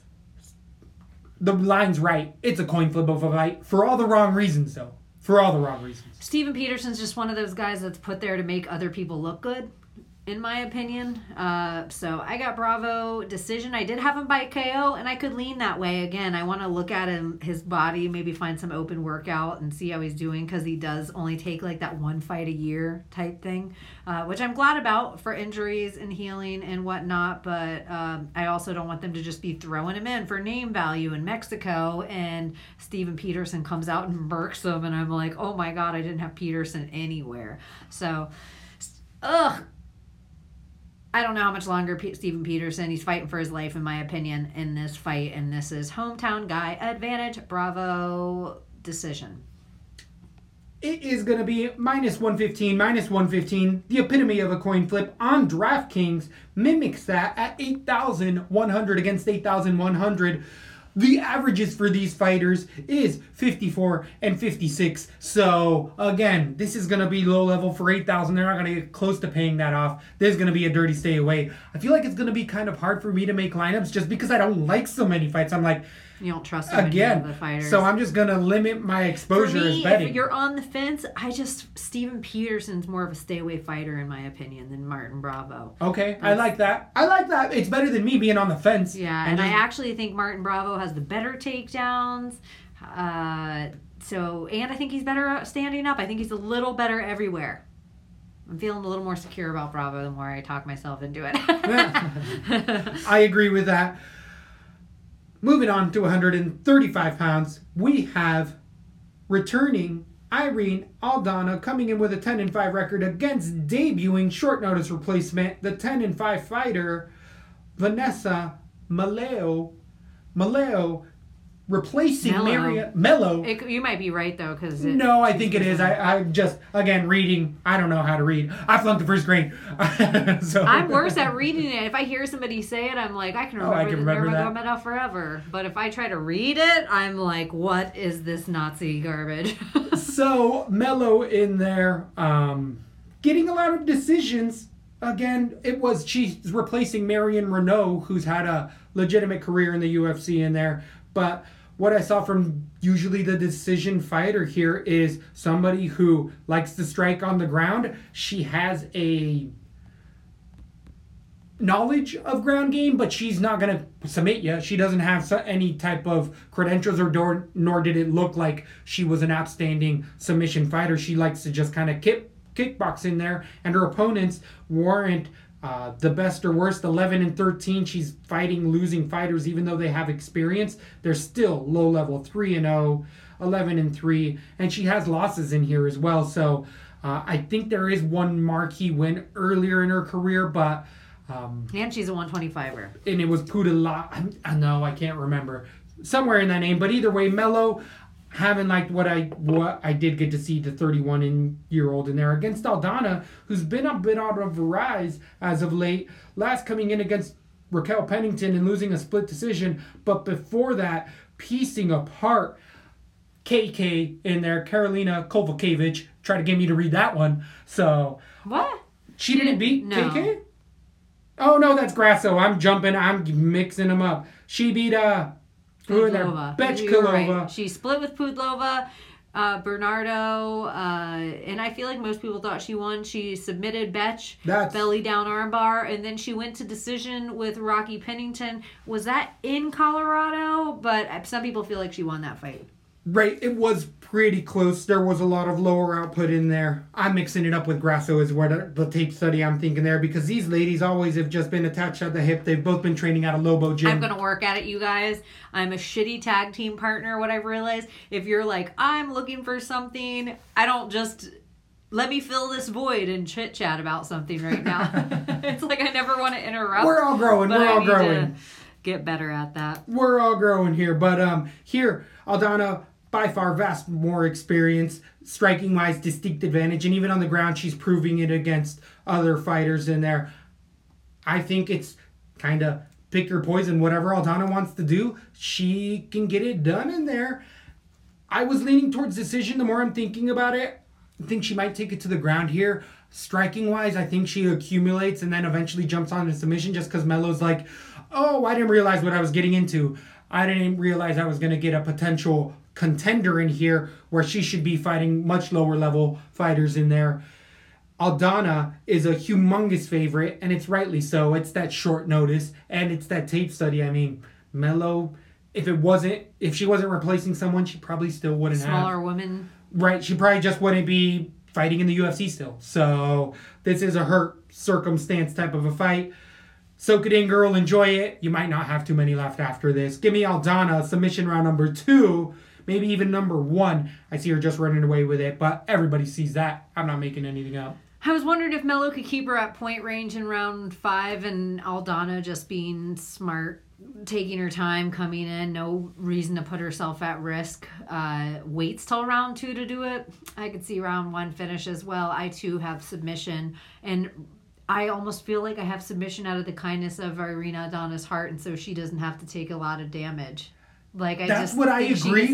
The line's right. It's a coin flip of a fight for all the wrong reasons, though. For all the wrong reasons. Steven Peterson's just one of those guys that's put there to make other people look good, in my opinion. So I got Bravo decision. I did have him by KO, and I could lean that way. Again, I want to look at him, his body, maybe find some open workout and see how he's doing, because he does only take like that one fight a year type thing, which I'm glad about for injuries and healing and whatnot. But I also don't want them to just be throwing him in for name value in Mexico, and Steven Peterson comes out and murks him, and I'm like, oh my God, I didn't have Peterson anywhere. So, I don't know how much longer Steven Peterson, he's fighting for his life, in my opinion, in this fight. And this is hometown guy advantage, Bravo decision. It is going to be -115, the epitome of a coin flip on DraftKings. Mimics that at 8,100 against 8,100. The averages for these fighters is 54 and 56. So, again, this is going to be low level for 8,000. They're not going to get close to paying that off. There's going to be a dirty stay away. I feel like it's going to be kind of hard for me to make lineups just because I don't like so many fights. I'm like... You don't trust them again, the fighters. So I'm just going to limit my exposure as betting. If you're on the fence, Steven Peterson's more of a stay away fighter, in my opinion, than Martin Bravo. Okay, I like that. It's better than me being on the fence. Yeah, and I actually think Martin Bravo has the better takedowns. And I think he's better standing up. I think he's a little better everywhere. I'm feeling a little more secure about Bravo the more I talk myself into it. I agree with that. Moving on to 135 pounds, we have returning Irene Aldana coming in with a 10-5 record against debuting short notice replacement, the 10-5 fighter, Vanessa Maleo. Maleo replacing Mello. You might be right, though, because... No, I think it is. I'm just, again, reading. I don't know how to read. I flunked the first grade. So. I'm worse at reading it. If I hear somebody say it, I'm like, I can remember, remember that forever. But if I try to read it, I'm like, what is this Nazi garbage? So, Mello in there, getting a lot of decisions. Again, she's replacing Marion Renault, who's had a legitimate career in the UFC in there. But... What I saw from usually the decision fighter here is somebody who likes to strike on the ground. She has a knowledge of ground game, but she's not going to submit you. She doesn't have any type of credentials, nor did it look like she was an outstanding submission fighter. She likes to just kind of kickbox in there, and her opponents warrant... the best or worst, 11 and 13. She's fighting losing fighters, even though they have experience. They're still low level, 3-0, 11-3, and she has losses in here as well. So I think there is one marquee win earlier in her career, but... and she's a 125er. And it was Puelas. I know, I can't remember. Somewhere in that name. But either way, Mello, having liked what I did get to see the 31-year-old in there against Aldana, who's been a bit out of a rise as of late. Last coming in against Raquel Pennington and losing a split decision. But before that, piecing apart KK in there. Karolina Kovalevich tried to get me to read that one. So what? She didn't beat KK? Oh, no, that's Grasso. I'm jumping. I'm mixing them up. She beat Bechkova. Right. She split with Pudlova, Bernardo, and I feel like most people thought she won. She submitted Bech, belly down armbar, and then she went to decision with Rocky Pennington. Was that in Colorado? But some people feel like she won that fight. Right, it was pretty close. There was a lot of lower output in there. I'm mixing it up with Grasso is what the tape study I'm thinking there, because these ladies always have just been attached at the hip. They've both been training at a Lobo gym. I'm going to work at it, you guys. I'm a shitty tag team partner, what I've realized. If you're like, I'm looking for something, I don't just... Let me fill this void and chit-chat about something right now. It's like I never want to interrupt. We're all growing. We're all growing. Get better at that. We're all growing here. But here, Aldana... by far, vast more experience, striking-wise, distinct advantage. And even on the ground, she's proving it against other fighters in there. I think it's kind of pick your poison. Whatever Aldana wants to do, she can get it done in there. I was leaning towards decision the more I'm thinking about it. I think she might take it to the ground here. Striking-wise, I think she accumulates and then eventually jumps on to submission just because Mello's like, oh, I didn't realize what I was getting into. I didn't realize I was going to get a potential contender in here where she should be fighting much lower level fighters in there. Aldana is a humongous favorite, and it's rightly so. It's that short notice, and it's that tape study. I mean, Mello, if she wasn't replacing someone, she probably still wouldn't have. Smaller woman. Right, she probably just wouldn't be fighting in the UFC still. So this is a hurt circumstance type of a fight. Soak it in, girl. Enjoy it. You might not have too many left after this. Give me Aldana, submission round number 2. Maybe even number 1. I see her just running away with it, but everybody sees that. I'm not making anything up. I was wondering if Mello could keep her at point range in round 5 and Aldana just being smart, taking her time, coming in, no reason to put herself at risk. Waits till round 2 to do it. I could see round 1 finish as well. I, too, have submission, and I almost feel like I have submission out of the kindness of Irina Aldana's heart, and so she doesn't have to take a lot of damage. Like, that's what I agree.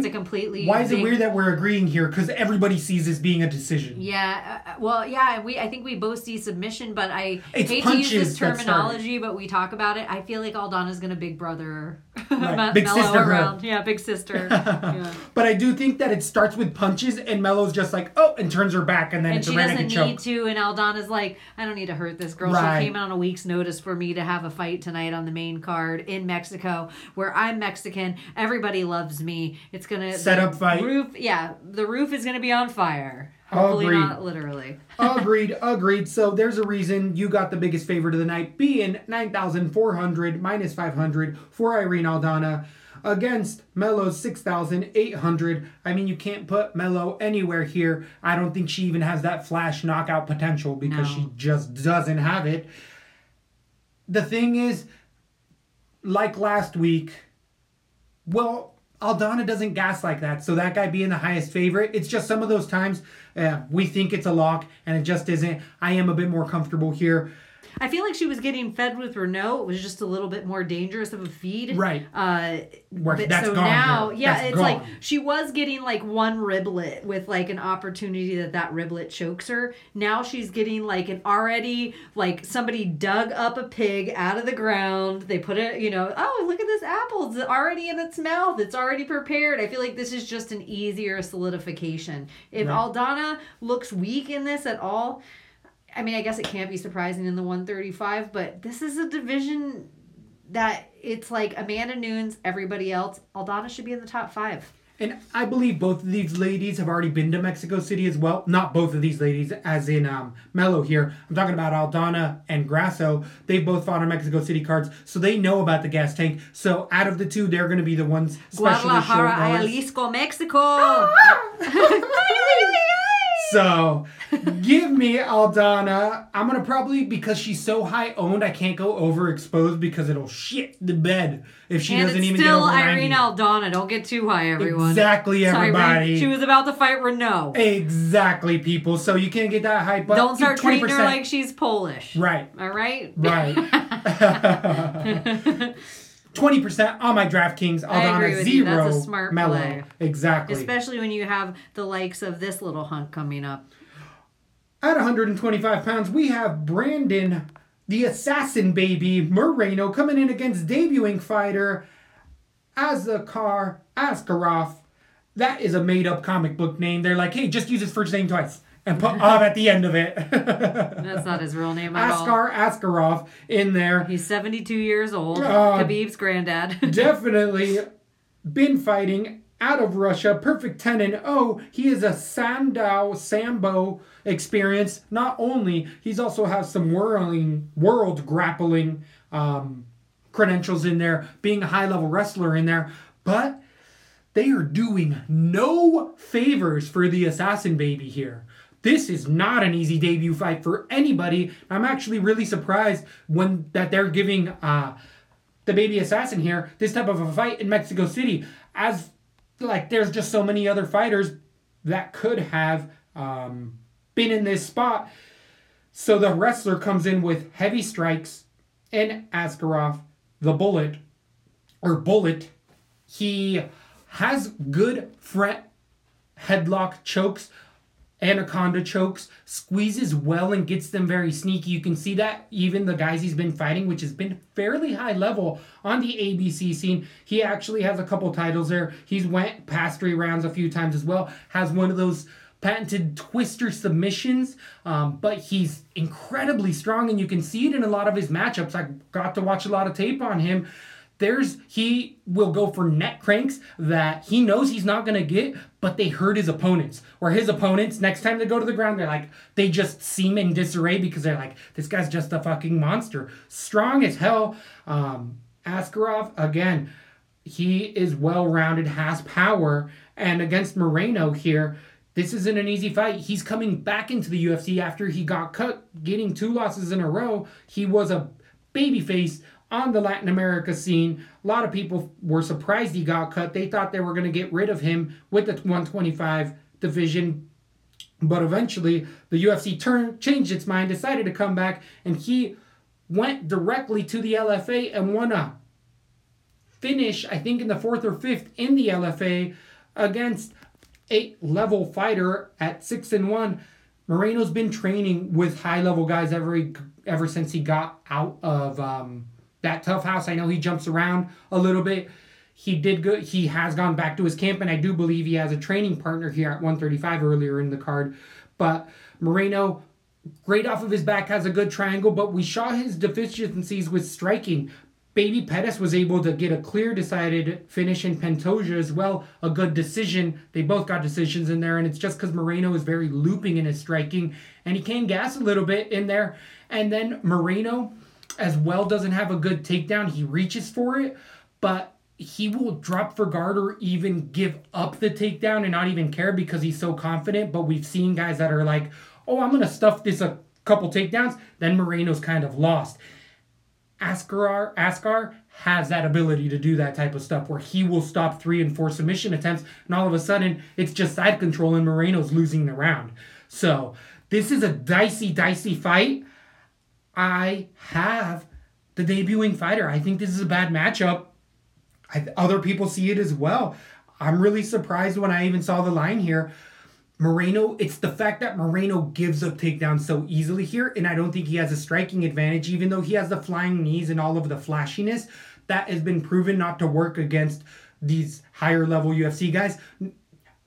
Why is it weird that we're agreeing here? Because everybody sees this being a decision. Yeah. I think we both see submission, but I hate to use this terminology, but we talk about it. I feel like Aldana's going to big brother right. Big sister around. Yeah, big sister. Yeah. But I do think that it starts with punches, and Mello's just like, oh, and turns her back, and then it's a Rannigan choke. And she doesn't need to, and Aldana's like, I don't need to hurt this girl. Right. She came on a week's notice for me to have a fight tonight on the main card in Mexico, where I'm Mexican. Everybody loves me. It's going to... Set up fight. Roof, yeah, the roof is going to be on fire. Hopefully not literally. Agreed. So there's a reason you got the biggest favorite of the night being 9,400 minus 500 for Irene Aldana against Mello's 6,800. I mean, you can't put Mello anywhere here. I don't think she even has that flash knockout potential because she just doesn't have it. The thing is, like last week... Well, Aldana doesn't gas like that, so that guy being the highest favorite, it's just some of those times we think it's a lock, and it just isn't. I am a bit more comfortable here. I feel like she was getting fed with Renault. It was just a little bit more dangerous of a feed. Right. That's so gone now. Here. Yeah, it's gone. Like she was getting like one riblet with like an opportunity that riblet chokes her. Now she's getting like an already like somebody dug up a pig out of the ground. They put it, oh, look at this apple. It's already in its mouth. It's already prepared. I feel like this is just an easier solidification. If Aldana looks weak in this at all, I mean, I guess it can't be surprising in the 135, but this is a division that it's like Amanda Nunes, everybody else. Aldana should be in the top 5. And I believe both of these ladies have already been to Mexico City as well. Not both of these ladies, as in Mello here. I'm talking about Aldana and Grasso. They both fought on Mexico City cards, so they know about the gas tank. So out of the two, they're going to be the ones specially short. Guadalajara, Jalisco, Mexico. So give me Aldana. I'm going to probably, because she's so high owned, I can't go overexposed because it'll shit the bed if she doesn't even get over 90. Irene Aldana. Don't get too high, everyone. Exactly, everybody. Sorry, she was about to fight Renault. Exactly, people. So you can't get that hype up. Don't start treating her like she's Polish. Right. All right? Right. 20% on my DraftKings. Aldana, 0. That's a smart Mellow play. Exactly. Especially when you have the likes of this little hunt coming up. At 125 pounds, we have Brandon, the assassin baby, Moreno, coming in against debuting fighter Azakar Askarov. That is a made-up comic book name. They're like, hey, just use his first name twice. And put Av at the end of it. That's not his real name at all. Askarov in there. He's 72 years old. Khabib's granddad. Definitely been fighting out of Russia. Perfect 10-0. He is a Sandow Sambo experience. Not only, he's also has some world grappling credentials in there. Being a high-level wrestler in there. But they are doing no favors for the assassin baby here. This is not an easy debut fight for anybody. I'm actually really surprised that they're giving the baby assassin here this type of a fight in Mexico City. As like there's just so many other fighters that could have been in this spot. So the wrestler comes in with heavy strikes, and Askarov, the bullet, he has good front headlock chokes. Anaconda chokes, squeezes well and gets them very sneaky. You can see that even the guys he's been fighting, which has been fairly high level on the ABC scene. He actually has a couple titles there. He's went past 3 rounds a few times as well. Has one of those patented twister submissions, but he's incredibly strong and you can see it in a lot of his matchups. I got to watch a lot of tape on him. He will go for neck cranks that he knows he's not going to get, but they hurt his opponents. Or his opponents, next time they go to the ground, they're like, they just seem in disarray because they're like, this guy's just a fucking monster. Strong as hell. Askarov, again, he is well-rounded, has power. And against Moreno here, this isn't an easy fight. He's coming back into the UFC after he got cut, getting 2 losses in a row. He was a babyface on the Latin America scene. A lot of people were surprised he got cut. They thought they were going to get rid of him with the 125 division. But eventually, the UFC changed its mind, decided to come back, and he went directly to the LFA and won a finish, I think in the 4th or 5th in the LFA against a level fighter at 6-1. Moreno's been training with high-level guys ever since he got out of that tough house. I know he jumps around a little bit. He did good. He has gone back to his camp, and I do believe he has a training partner here at 135 earlier in the card. But Moreno, great off of his back, has a good triangle, but we saw his deficiencies with striking. Baby Pettis was able to get a clear, decided finish in Pantoja as well, a good decision. They both got decisions in there, and it's just because Moreno is very looping in his striking, and he can gas a little bit in there. And then Moreno as well doesn't have a good takedown. He reaches for it, but he will drop for guard or even give up the takedown and not even care because he's so confident. But we've seen guys that are like, oh, I'm going to stuff this a couple takedowns. Then Moreno's kind of lost. Askar has that ability to do that type of stuff where he will stop 3 and 4 submission attempts. And all of a sudden, it's just side control and Moreno's losing the round. So this is a dicey, dicey fight. I have the debuting fighter. I think this is a bad matchup. Other people see it as well. I'm really surprised when I even saw the line here. Moreno, it's the fact that Moreno gives up takedowns so easily here, and I don't think he has a striking advantage, even though he has the flying knees and all of the flashiness. That has been proven not to work against these higher-level UFC guys.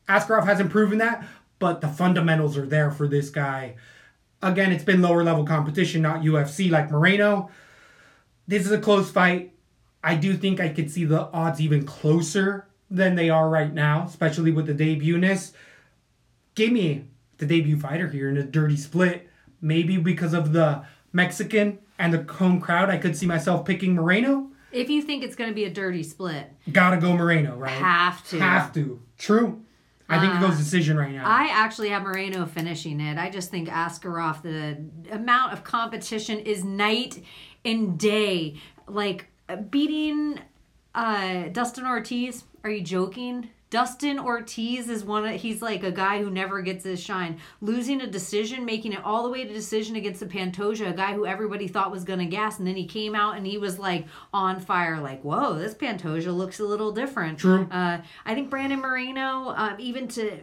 Askarov hasn't proven that, but the fundamentals are there for this guy. Again, it's been lower-level competition, not UFC like Moreno. This is a close fight. I do think I could see the odds even closer than they are right now, especially with the debutness. Give me the debut fighter here in a dirty split. Maybe because of the Mexican and the home crowd, I could see myself picking Moreno. If you think it's going to be a dirty split. Gotta go Moreno, right? Have to. True. I think it goes decision right now. I actually have Moreno finishing it. I just think Askarov, the amount of competition is night and day. Like, beating Dustin Ortiz, are you joking? Dustin Ortiz is one of, he's like a guy who never gets his shine. Losing a decision, making it all the way to decision against the Pantoja, a guy who everybody thought was going to gas, and then he came out and he was like on fire, like, whoa, this Pantoja looks a little different. True. I think Brandon Moreno, even to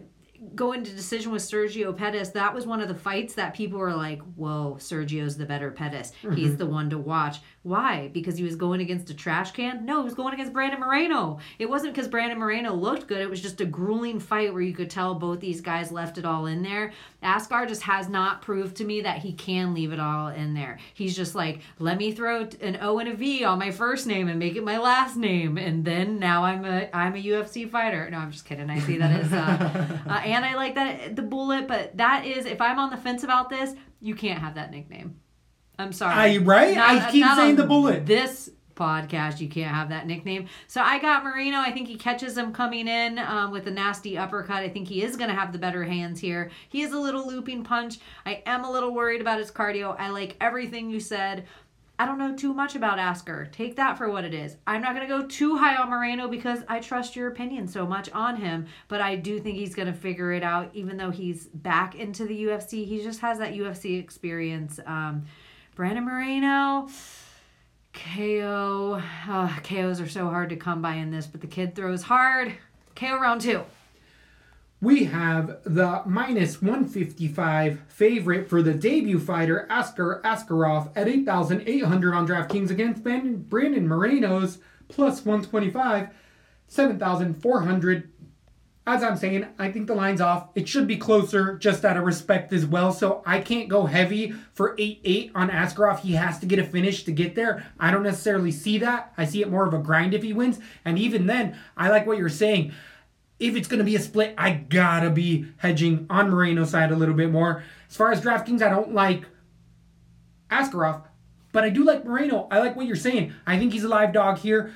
go into decision with Sergio Pettis, that was one of the fights that people were like, whoa, Sergio's the better Pettis. Mm-hmm. He's the one to watch. Why? Because he was going against a trash can? No, he was going against Brandon Moreno. It wasn't because Brandon Moreno looked good. It was just a grueling fight where you could tell both these guys left it all in there. Askar just has not proved to me that he can leave it all in there. He's just like, let me throw an O and a V on my first name and make it my last name, and then now I'm a UFC fighter. No, I'm just kidding. I see that as and I like that the bullet, but that is, if I'm on the fence about this, you can't have that nickname. I'm sorry. Right? I keep saying the bullet. This podcast, you can't have that nickname. So I got Moreno. I think he catches him coming in with a nasty uppercut. I think he is going to have the better hands here. He is a little looping punch. I am a little worried about his cardio. I like everything you said. I don't know too much about Askar. Take that for what it is. I'm not going to go too high on Moreno because I trust your opinion so much on him, but I do think he's going to figure it out. Even though he's back into the UFC, he just has that UFC experience. Brandon Moreno, KO. KOs are so hard to come by in this, but the kid throws hard. KO round two. We have the minus 155 favorite for the debut fighter, Askar Askarov, at 8,800 on DraftKings against Brandon Moreno's plus 125, 7,400. As I'm saying, I think the line's off. It should be closer just out of respect as well. So I can't go heavy for 8-8 on Askarov. He has to get a finish to get there. I don't necessarily see that. I see it more of a grind if he wins. And even then, I like what you're saying. If it's going to be a split, I got to be hedging on Moreno's side a little bit more. As far as DraftKings, I don't like Askarov, but I do like Moreno. I like what you're saying. I think he's a live dog here.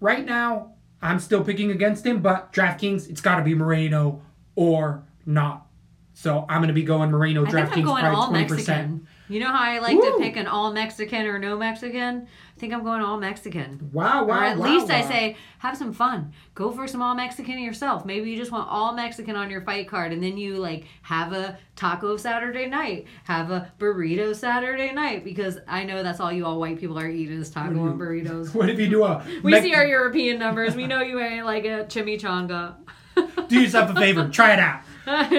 Right now, I'm still picking against him, but DraftKings, it's got to be Moreno or not. So I'm going to be going Moreno, DraftKings, probably 20%. Mexican. You know how I like to pick an all-Mexican or no Mexican? I think I'm going all-Mexican. Wow. Or at least I say, have some fun. Go for some all-Mexican yourself. Maybe you just want all-Mexican on your fight card, and then you like have a taco Saturday night, have a burrito Saturday night, because I know that's all you all white people are eating is taco and burritos. What if you do a... We see our European numbers. We know you ain't like a chimichanga. Do yourself a favor. Try it out.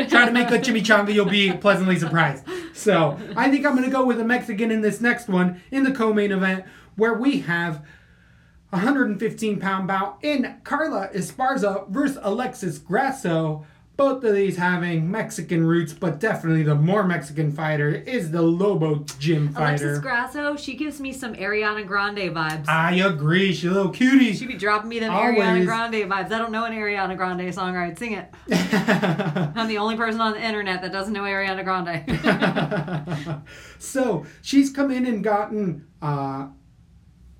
Try to make a chimichanga. You'll be pleasantly surprised. So I think I'm going to go with a Mexican in this next one in the co-main event, where we have 115-pound bout in Carla Esparza versus Alexis Grasso. Both of these having Mexican roots, but definitely the more Mexican fighter is the Lobo Gym fighter. Alexis Grasso, she gives me some Ariana Grande vibes. I agree. She's a little cutie. She be dropping me them always. Ariana Grande vibes. I don't know an Ariana Grande song or I'd sing it. I'm the only person on the internet that doesn't know Ariana Grande. So she's come in and gotten,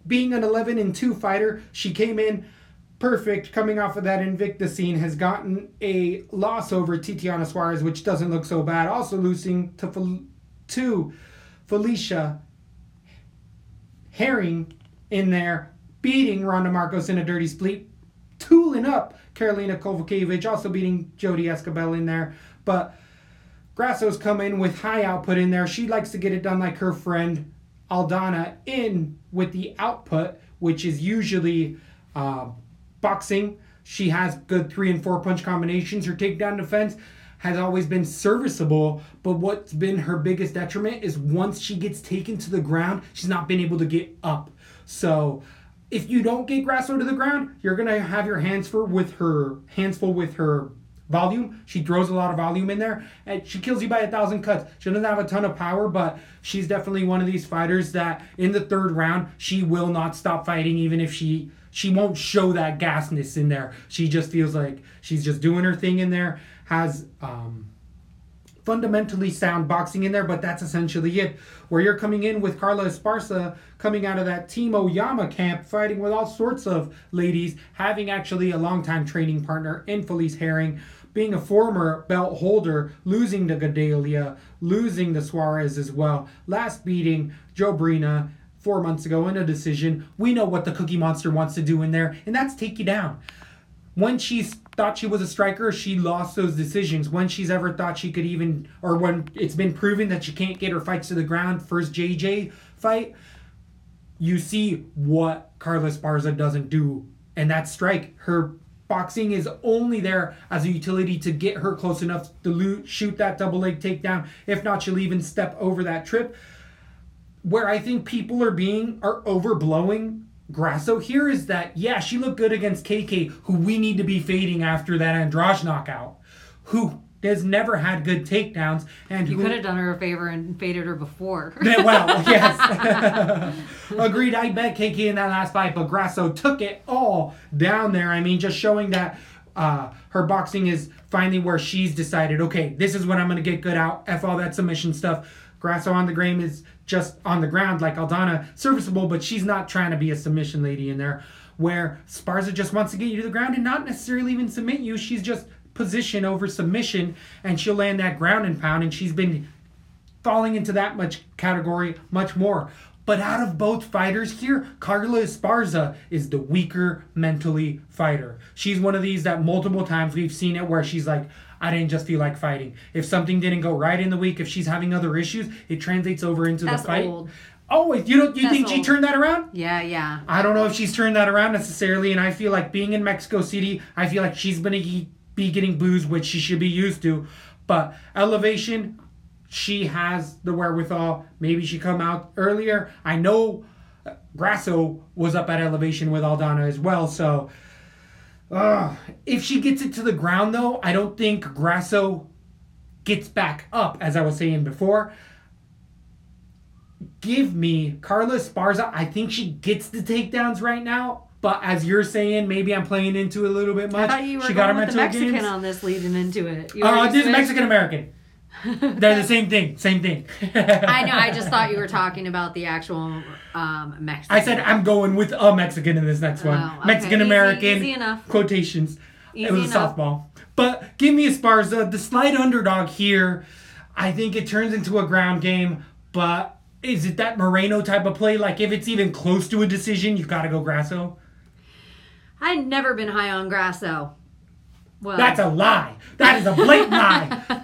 being an 11-2 fighter, she came in perfect, coming off of that Invicta scene, has gotten a loss over Titiana Suarez, which doesn't look so bad. Also losing to Felicia Herring in there, beating Ronda Marcos in a dirty split, tooling up Karolina Kovacevic, also beating Jody Escobel in there. But Grasso's come in with high output in there. She likes to get it done like her friend Aldana in with the output, which is usually... boxing. She has good 3 and 4 punch combinations. Her takedown defense has always been serviceable, but what's been her biggest detriment is once she gets taken to the ground, she's not been able to get up. So if you don't get Grasso to the ground, you're going to have your hands full with her volume. She throws a lot of volume in there, and she kills you by 1,000 cuts. She doesn't have a ton of power, but she's definitely one of these fighters that in the third round, she will not stop fighting, even if she won't show that gasness in there. She just feels like she's just doing her thing in there. Has fundamentally sound boxing in there, but that's essentially it. Where you're coming in with Carla Esparza, coming out of that Team Oyama camp, fighting with all sorts of ladies, having actually a longtime training partner in Felice Herring, being a former belt holder, losing to Gadelia, losing to Suarez as well, last beating Joe Brina 4 months ago in a decision. We know what the Cookie Monster wants to do in there, and that's take you down. When she thought she was a striker, she lost those decisions. When she's ever thought she could even, or when it's been proven that she can't get her fights to the ground, first JJ fight, you see what Carla Esparza doesn't do, and that strike. Her boxing is only there as a utility to get her close enough to shoot that double leg takedown. If not, she'll even step over that trip. Where I think people are overblowing Grasso here is that, yeah, she looked good against KK, who we need to be fading after that Andrade knockout, who has never had good takedowns. And you could have done her a favor and faded her before. Well, yes. Agreed. I bet KK in that last fight, but Grasso took it all down there. I mean, just showing that her boxing is finally where she's decided, okay, this is what I'm going to get good out. F all that submission stuff. Grasso on the ground is just on the ground like Aldana, serviceable, but she's not trying to be a submission lady in there, where Esparza just wants to get you to the ground and not necessarily even submit you. She's just position over submission, and she'll land that ground and pound, and she's been falling into that much category much more. But out of both fighters here, Carla Esparza is the weaker mentally fighter. She's one of these that multiple times we've seen it where she's like, I didn't just feel like fighting. If something didn't go right in the week, if she's having other issues, it translates over into the fight. Old. Oh, you think she turned that around? Yeah. I don't know if she's turned that around necessarily, and I feel like being in Mexico City, I feel like she's going to be getting booze, which she should be used to. But elevation, she has the wherewithal. Maybe she come out earlier. I know Grasso was up at elevation with Aldana as well, so... if she gets it to the ground, though, I don't think Grasso gets back up, as I was saying before. Give me Carla Esparza. I think she gets the takedowns right now. But as you're saying, maybe I'm playing into it a little bit much. I thought you were going with the Mexican games on this leading into it. This is Mexican-American. They're the same thing. I know. I just thought you were talking about the actual Mexican. I said I'm going with a Mexican in this next one. Okay. Mexican-American. Easy enough. Quotations. Easy it was enough. A softball. But give me Esparza, the slight underdog here. I think it turns into a ground game, but is it that Moreno type of play? Like, if it's even close to a decision, you got to go Grasso? I've never been high on Grasso. Well, that's a lie. That is a blatant lie.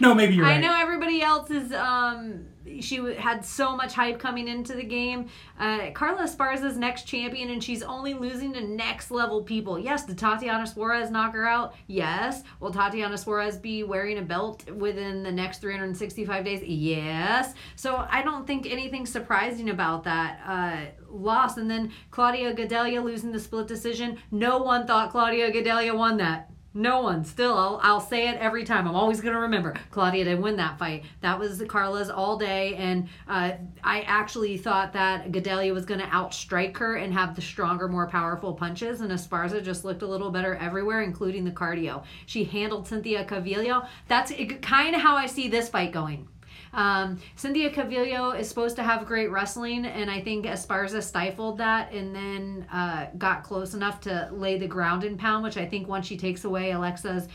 No, maybe you're right. I know everybody else is... she had so much hype coming into the game. Carla Esparza's next champion, and she's only losing to next-level people. Yes, did Tatiana Suarez knock her out? Yes. Will Tatiana Suarez be wearing a belt within the next 365 days? Yes. So I don't think anything surprising about that loss. And then Claudia Gadelia losing the split decision. No one thought Claudia Gadelia won that. No one. Still, I'll say it every time. I'm always going to remember. Claudia didn't win that fight. That was Carla's all day, and I actually thought that Gadelia was going to outstrike her and have the stronger, more powerful punches, and Esparza just looked a little better everywhere, including the cardio. She handled Cynthia Calvillo. That's kind of how I see this fight going. Cynthia Calvillo is supposed to have great wrestling, and I think Esparza stifled that and then got close enough to lay the ground and pound, which I think once she takes away Alexa's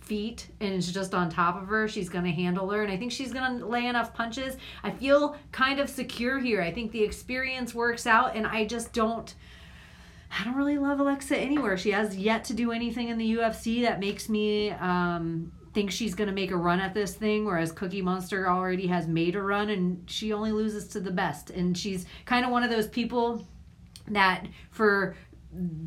feet and is just on top of her, she's going to handle her, and I think she's going to lay enough punches. I feel kind of secure here. I think the experience works out, and I don't really love Alexa anywhere. She has yet to do anything in the UFC that makes me... think she's going to make a run at this thing, whereas Cookie Monster already has made a run, and she only loses to the best. And she's kind of one of those people that for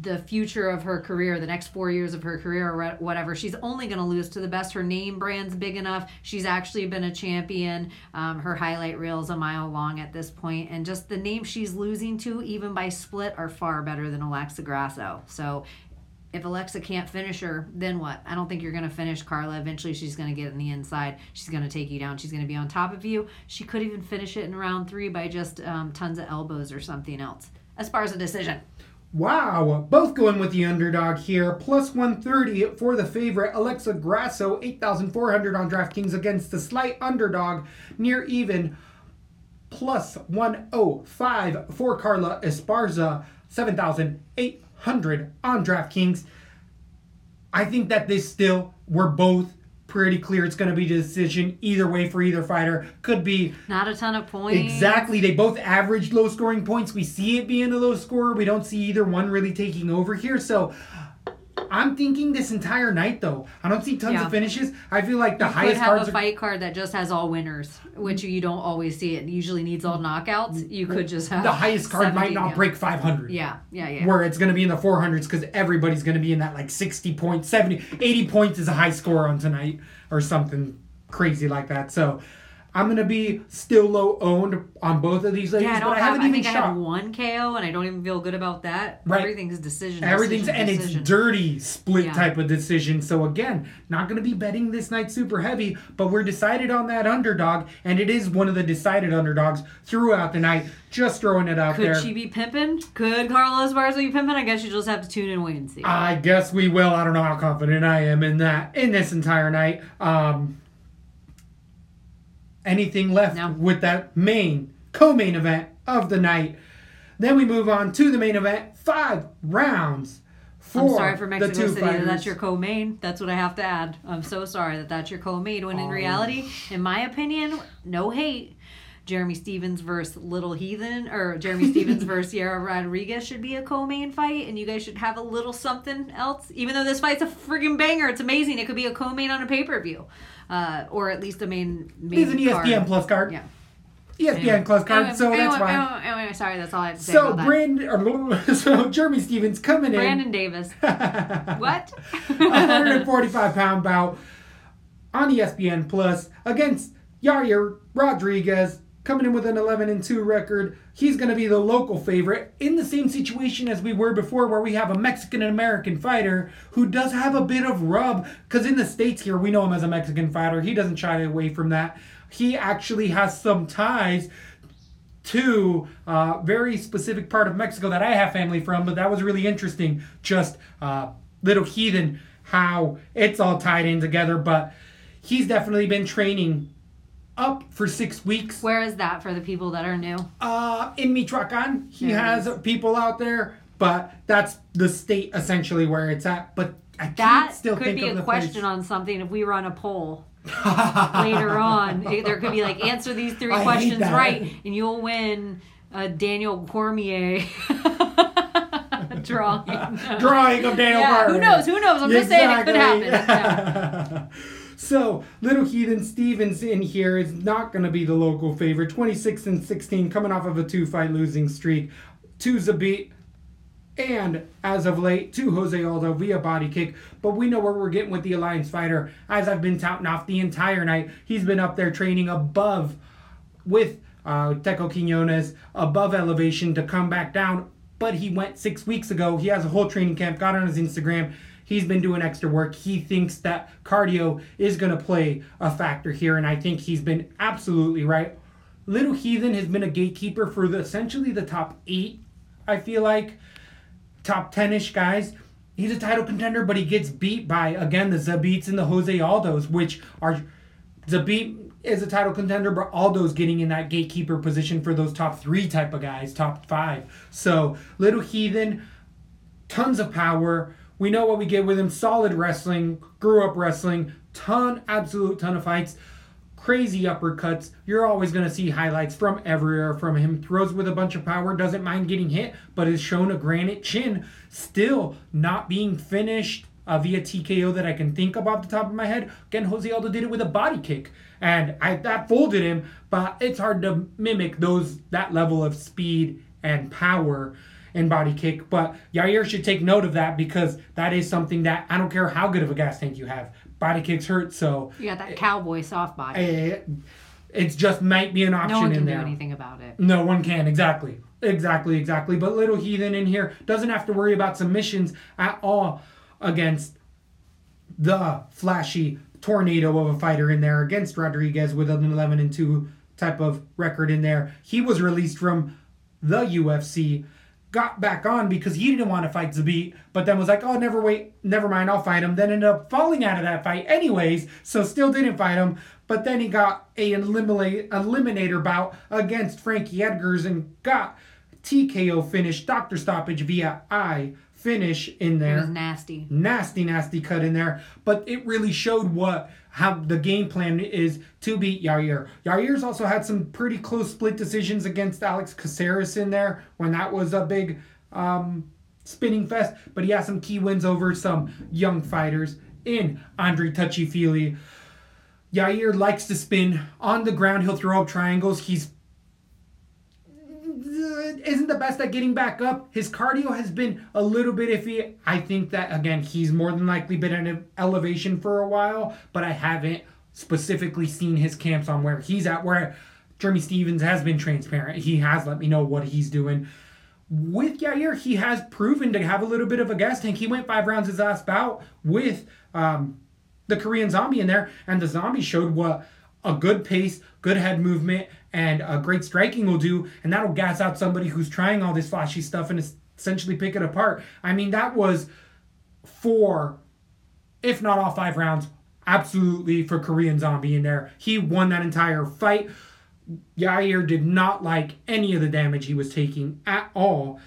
the future of her career, the next 4 years of her career or whatever, she's only going to lose to the best. Her name brand's big enough. She's actually been a champion. Her highlight reel's a mile long at this point, and just the names she's losing to, even by split, are far better than Alexa Grasso. So if Alexa can't finish her, then what? I don't think you're going to finish Carla. Eventually, she's going to get in the inside. She's going to take you down. She's going to be on top of you. She could even finish it in round 3 by just tons of elbows or something else. Esparza decision. Wow, both going with the underdog here. Plus 130 for the favorite, Alexa Grasso, 8,400 on DraftKings against the slight underdog, near even. Plus 105 for Carla Esparza, 7,800 on DraftKings. I think that they still were both pretty clear. It's going to be a decision either way for either fighter. Could be... not a ton of points. Exactly. They both averaged low-scoring points. We see it being a low scorer. We don't see either one really taking over here. So I'm thinking this entire night, though. I don't see tons of finishes. I feel like the highest cards... You could have a fight card that just has all winners, which you don't always see. It usually needs all knockouts. You could just have... the highest card might not break 500. Yeah. Where it's going to be in the 400s because everybody's going to be in that like 60 points, 70, 80 points is a high score on tonight or something crazy like that. So... I'm going to be still low-owned on both of these ladies, I have one KO, and I don't even feel good about that. Right. Everything's decision. It's dirty split type of decision. So, again, not going to be betting this night super heavy, but we're decided on that underdog, and it is one of the decided underdogs throughout the night. Just throwing it out there. Could she be pimping? Could Carla Esparza be pimping? I guess you just have to tune in and wait and see. I guess we will. I don't know how confident I am in this entire night. Anything left with that co-main event of the night. Then we move on to the main event. 5 rounds for the two fighters. I'm sorry for Mexico City that that's your co-main. That's what I have to add. I'm so sorry that that's your co-main. When in reality, in my opinion, no hate, Jeremy Stevens versus Little Heathen, or Jeremy Stevens versus Sierra Rodriguez should be a co-main fight, and you guys should have a little something else. Even though this fight's a friggin' banger, it's amazing. It could be a co-main on a pay-per-view. Or at least the main card. It's an ESPN Plus card. Yeah. ESPN Plus card, that's why. Anyway, sorry, that's all I have to say about that. So Jeremy Stevens coming in. Brandon Davis. What? 145-pound bout on ESPN Plus against Yair Rodriguez, coming in with an 11-2 record. He's going to be the local favorite in the same situation as we were before, where we have a Mexican-American fighter who does have a bit of rub, because in the States here, we know him as a Mexican fighter. He doesn't shy away from that. He actually has some ties to a very specific part of Mexico that I have family from, but that was really interesting. Just Little Heathen, how it's all tied in together, but he's definitely been training up for 6 weeks. Where is that for the people that are new? In Michoacan. He has people out there, but that's the state essentially where it's at. But I could think of a question on something if we run a poll later on. There could be like, answer these 3 questions right, and you'll win a Daniel Cormier drawing of Daniel Cormier. Who knows? I'm just saying it could happen. Yeah. So, Little Heathen Stevens in here is not going to be the local favorite. 26-16, coming off of a 2-fight losing streak. 2 Zabit, and as of late, 2 Jose Aldo via body kick. But we know what we're getting with the Alliance fighter. As I've been touting off the entire night, he's been up there training above with Teco Quiñones, above elevation to come back down. But he went 6 weeks ago. He has a whole training camp, got on his Instagram. He's been doing extra work. He thinks that cardio is going to play a factor here, and I think he's been absolutely right. Little Heathen has been a gatekeeper for essentially the top 8, I feel like, top 10-ish guys. He's a title contender, but he gets beat by, again, the Zabits and the Jose Aldos, which are... Zabit is a title contender, but Aldo's getting in that gatekeeper position for those top 3 type of guys, top 5. So, Little Heathen, tons of power. We know what we get with him. Solid wrestling, grew up wrestling, absolute ton of fights, crazy uppercuts. You're always going to see highlights from everywhere from him. Throws with a bunch of power, doesn't mind getting hit, but is shown a granite chin. Still not being finished via TKO that I can think of off the top of my head. Again, Jose Aldo did it with a body kick, and that folded him, but it's hard to mimic that level of speed and power and body kick, but Yair should take note of that because that is something that I don't care how good of a gas tank you have. Body kicks hurt, so... You got that cowboy soft body. It just might be an option in there. No one can do anything about it. No one can, exactly. But Little Heathen in here doesn't have to worry about submissions at all against the flashy tornado of a fighter in there, against Rodriguez with an 11-2 type of record in there. He was released from the UFC got back on because he didn't want to fight Zabit, but then was like, oh, never mind, I'll fight him. Then ended up falling out of that fight anyways, so still didn't fight him. But then he got an eliminator bout against Frankie Edgars and got TKO finish, doctor stoppage via eye finish in there. It was nasty. Nasty cut in there. But it really showed how the game plan is to beat Yair. Yair's also had some pretty close split decisions against Alex Caceres in there when that was a big spinning fest. But he has some key wins over some young fighters in Andre Touchy-Feely. Yair likes to spin. On the ground, he'll throw up triangles. He isn't the best at getting back up. His cardio has been a little bit iffy. I think that, again, he's more than likely been at an elevation for a while, but I haven't specifically seen his camps on where he's at, where Jeremy Stevens has been transparent. He has let me know what he's doing. With Yair, he has proven to have a little bit of a gas tank. He went 5 rounds his last bout with the Korean Zombie in there, and the Zombie showed what a good pace, good head movement, and a great striking will do, and that'll gas out somebody who's trying all this flashy stuff and essentially pick it apart. I mean, that was 4, if not all 5 rounds, absolutely for Korean Zombie in there. He won that entire fight. Yair did not like any of the damage he was taking at all.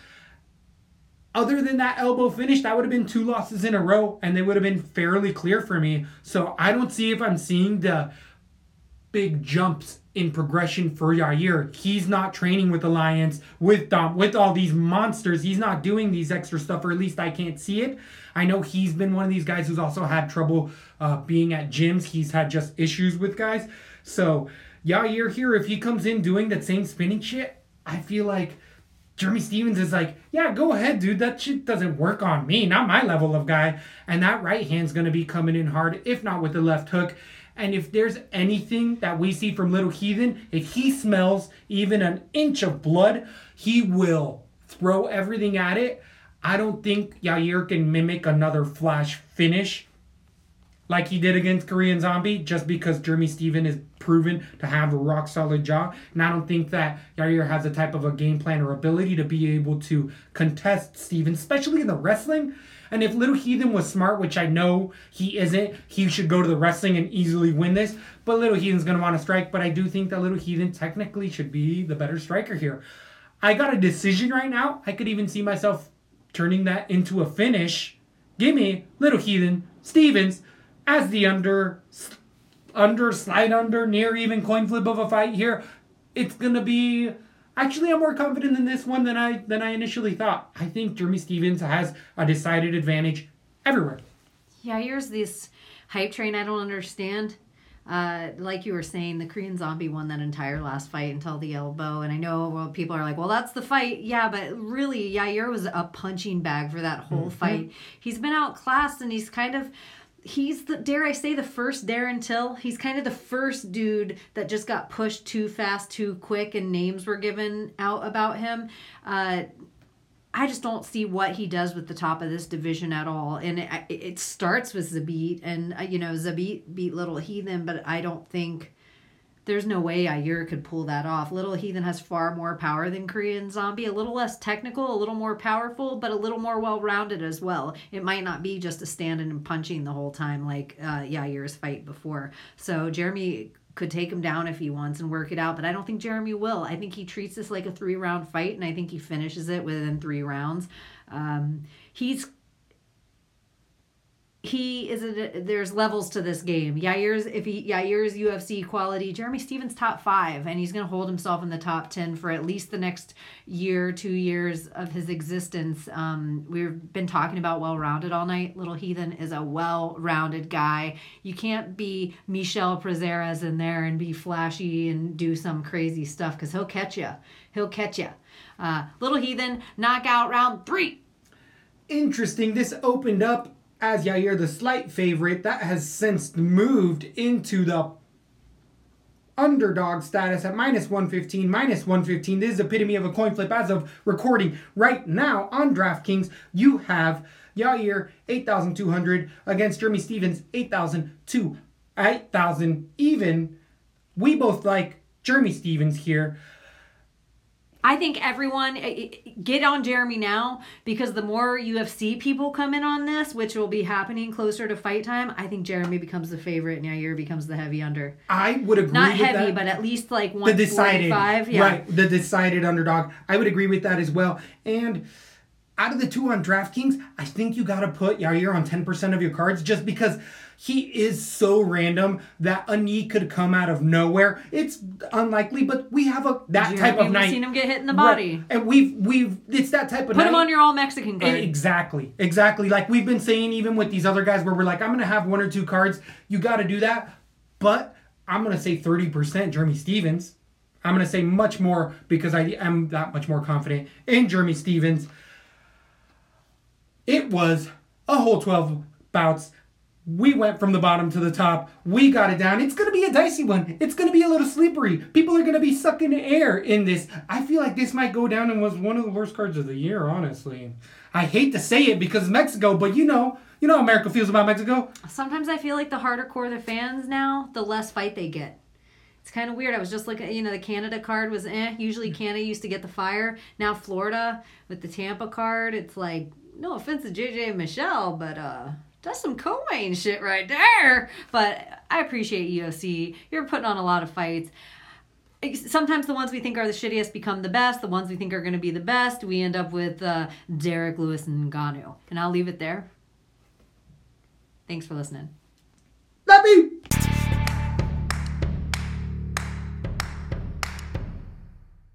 Other than that elbow finish, that would have been 2 losses in a row, and they would have been fairly clear for me. So I don't see if I'm seeing the big jumps in progression for Yair. He's not training with Alliance, with Dom, with all these monsters. He's not doing these extra stuff, or at least I can't see it. I know he's been one of these guys who's also had trouble being at gyms. He's had just issues with guys. So Yair here, if he comes in doing that same spinning shit, I feel like Jeremy Stevens is like, yeah, go ahead, dude. That shit doesn't work on me. Not my level of guy. And that right hand's going to be coming in hard, if not with the left hook. And if there's anything that we see from Little Heathen, if he smells even an inch of blood, he will throw everything at it. I don't think Yair can mimic another flash finish like he did against Korean Zombie, just because Jeremy Steven is proven to have a rock-solid jaw. And I don't think that Yair has a type of a game plan or ability to be able to contest Steven, especially in the wrestling. And if Little Heathen was smart, which I know he isn't, he should go to the wrestling and easily win this. But Little Heathen's going to want to strike. But I do think that Little Heathen technically should be the better striker here. I got a decision right now. I could even see myself turning that into a finish. Give me Little Heathen, Stevens, as the slide under, near even coin flip of a fight here. It's going to be... Actually, I'm more confident in this one than I initially thought. I think Jeremy Stevens has a decided advantage everywhere. Yeah, here's this hype train I don't understand. Like you were saying, the Korean Zombie won that entire last fight until the elbow. And I know people are like, well, that's the fight. Yeah, but really, Yair was a punching bag for that whole fight. He's been outclassed, and he's kind of... He's the, dare I say, the first Darren Till. He's kind of the first dude that just got pushed too fast, too quick, and names were given out about him. I just don't see what he does with the top of this division at all. And it starts with Zabit, and, Zabit beat Little Heathen, but I don't think... There's no way Yair could pull that off. Little Heathen has far more power than Korean Zombie. A little less technical, a little more powerful, but a little more well-rounded as well. It might not be just a standing and punching the whole time like Yair's fight before. So Jeremy could take him down if he wants and work it out, but I don't think Jeremy will. I think he treats this like a 3-round fight, and I think he finishes it within 3 rounds. There's levels to this game. Yair's UFC quality, Jeremy Stevens top 5, and he's going to hold himself in the top 10 for at least the next year, 2 years of his existence. We've been talking about well-rounded all night. Little Heathen is a well-rounded guy. You can't be Michel Prezeras in there and be flashy and do some crazy stuff because he'll catch you. Little Heathen, knockout round 3. Interesting. This opened up as Yair the slight favorite. That has since moved into the underdog status at -115. This is epitome of a coin flip. As of recording right now on DraftKings, you have Yair 8,200 against Jeremy Stevens 8,000 even. We both like Jeremy Stevens here. I think everyone, get on Jeremy now, because the more UFC people come in on this, which will be happening closer to fight time, I think Jeremy becomes the favorite and Yair becomes the heavy under. I would agree with that. Not heavy, but at least like 145. Yeah. Right, the decided underdog. I would agree with that as well. And out of the two on DraftKings, I think you got to put Yair on 10% of your cards, just because he is so random that a knee could come out of nowhere. It's unlikely, but we have that type of night. We've seen him get hit in the body. Right. And it's that type of night. Put him on your all-Mexican card. Exactly. Like we've been saying, even with these other guys where we're like, I'm going to have one or two cards. You got to do that. But I'm going to say 30% Jeremy Stevens. I'm going to say much more because I am that much more confident in Jeremy Stevens. It was a whole 12 bouts. We went from the bottom to the top. We got it down. It's going to be a dicey one. It's going to be a little slippery. People are going to be sucking air in this. I feel like this might go down and was one of the worst cards of the year, honestly. I hate to say it because Mexico, but you know how America feels about Mexico. Sometimes I feel like the harder core the fans now, the less fight they get. It's kind of weird. I was just looking, the Canada card was Usually Canada used to get the fire. Now Florida with the Tampa card, it's like, no offense to JJ and Michelle, but that's some co-main shit right there. But I appreciate UFC. You're putting on a lot of fights. Sometimes the ones we think are the shittiest become the best. The ones we think are going to be the best, we end up with Derek Lewis and Ngannou. And I'll leave it there. Thanks for listening. Love you.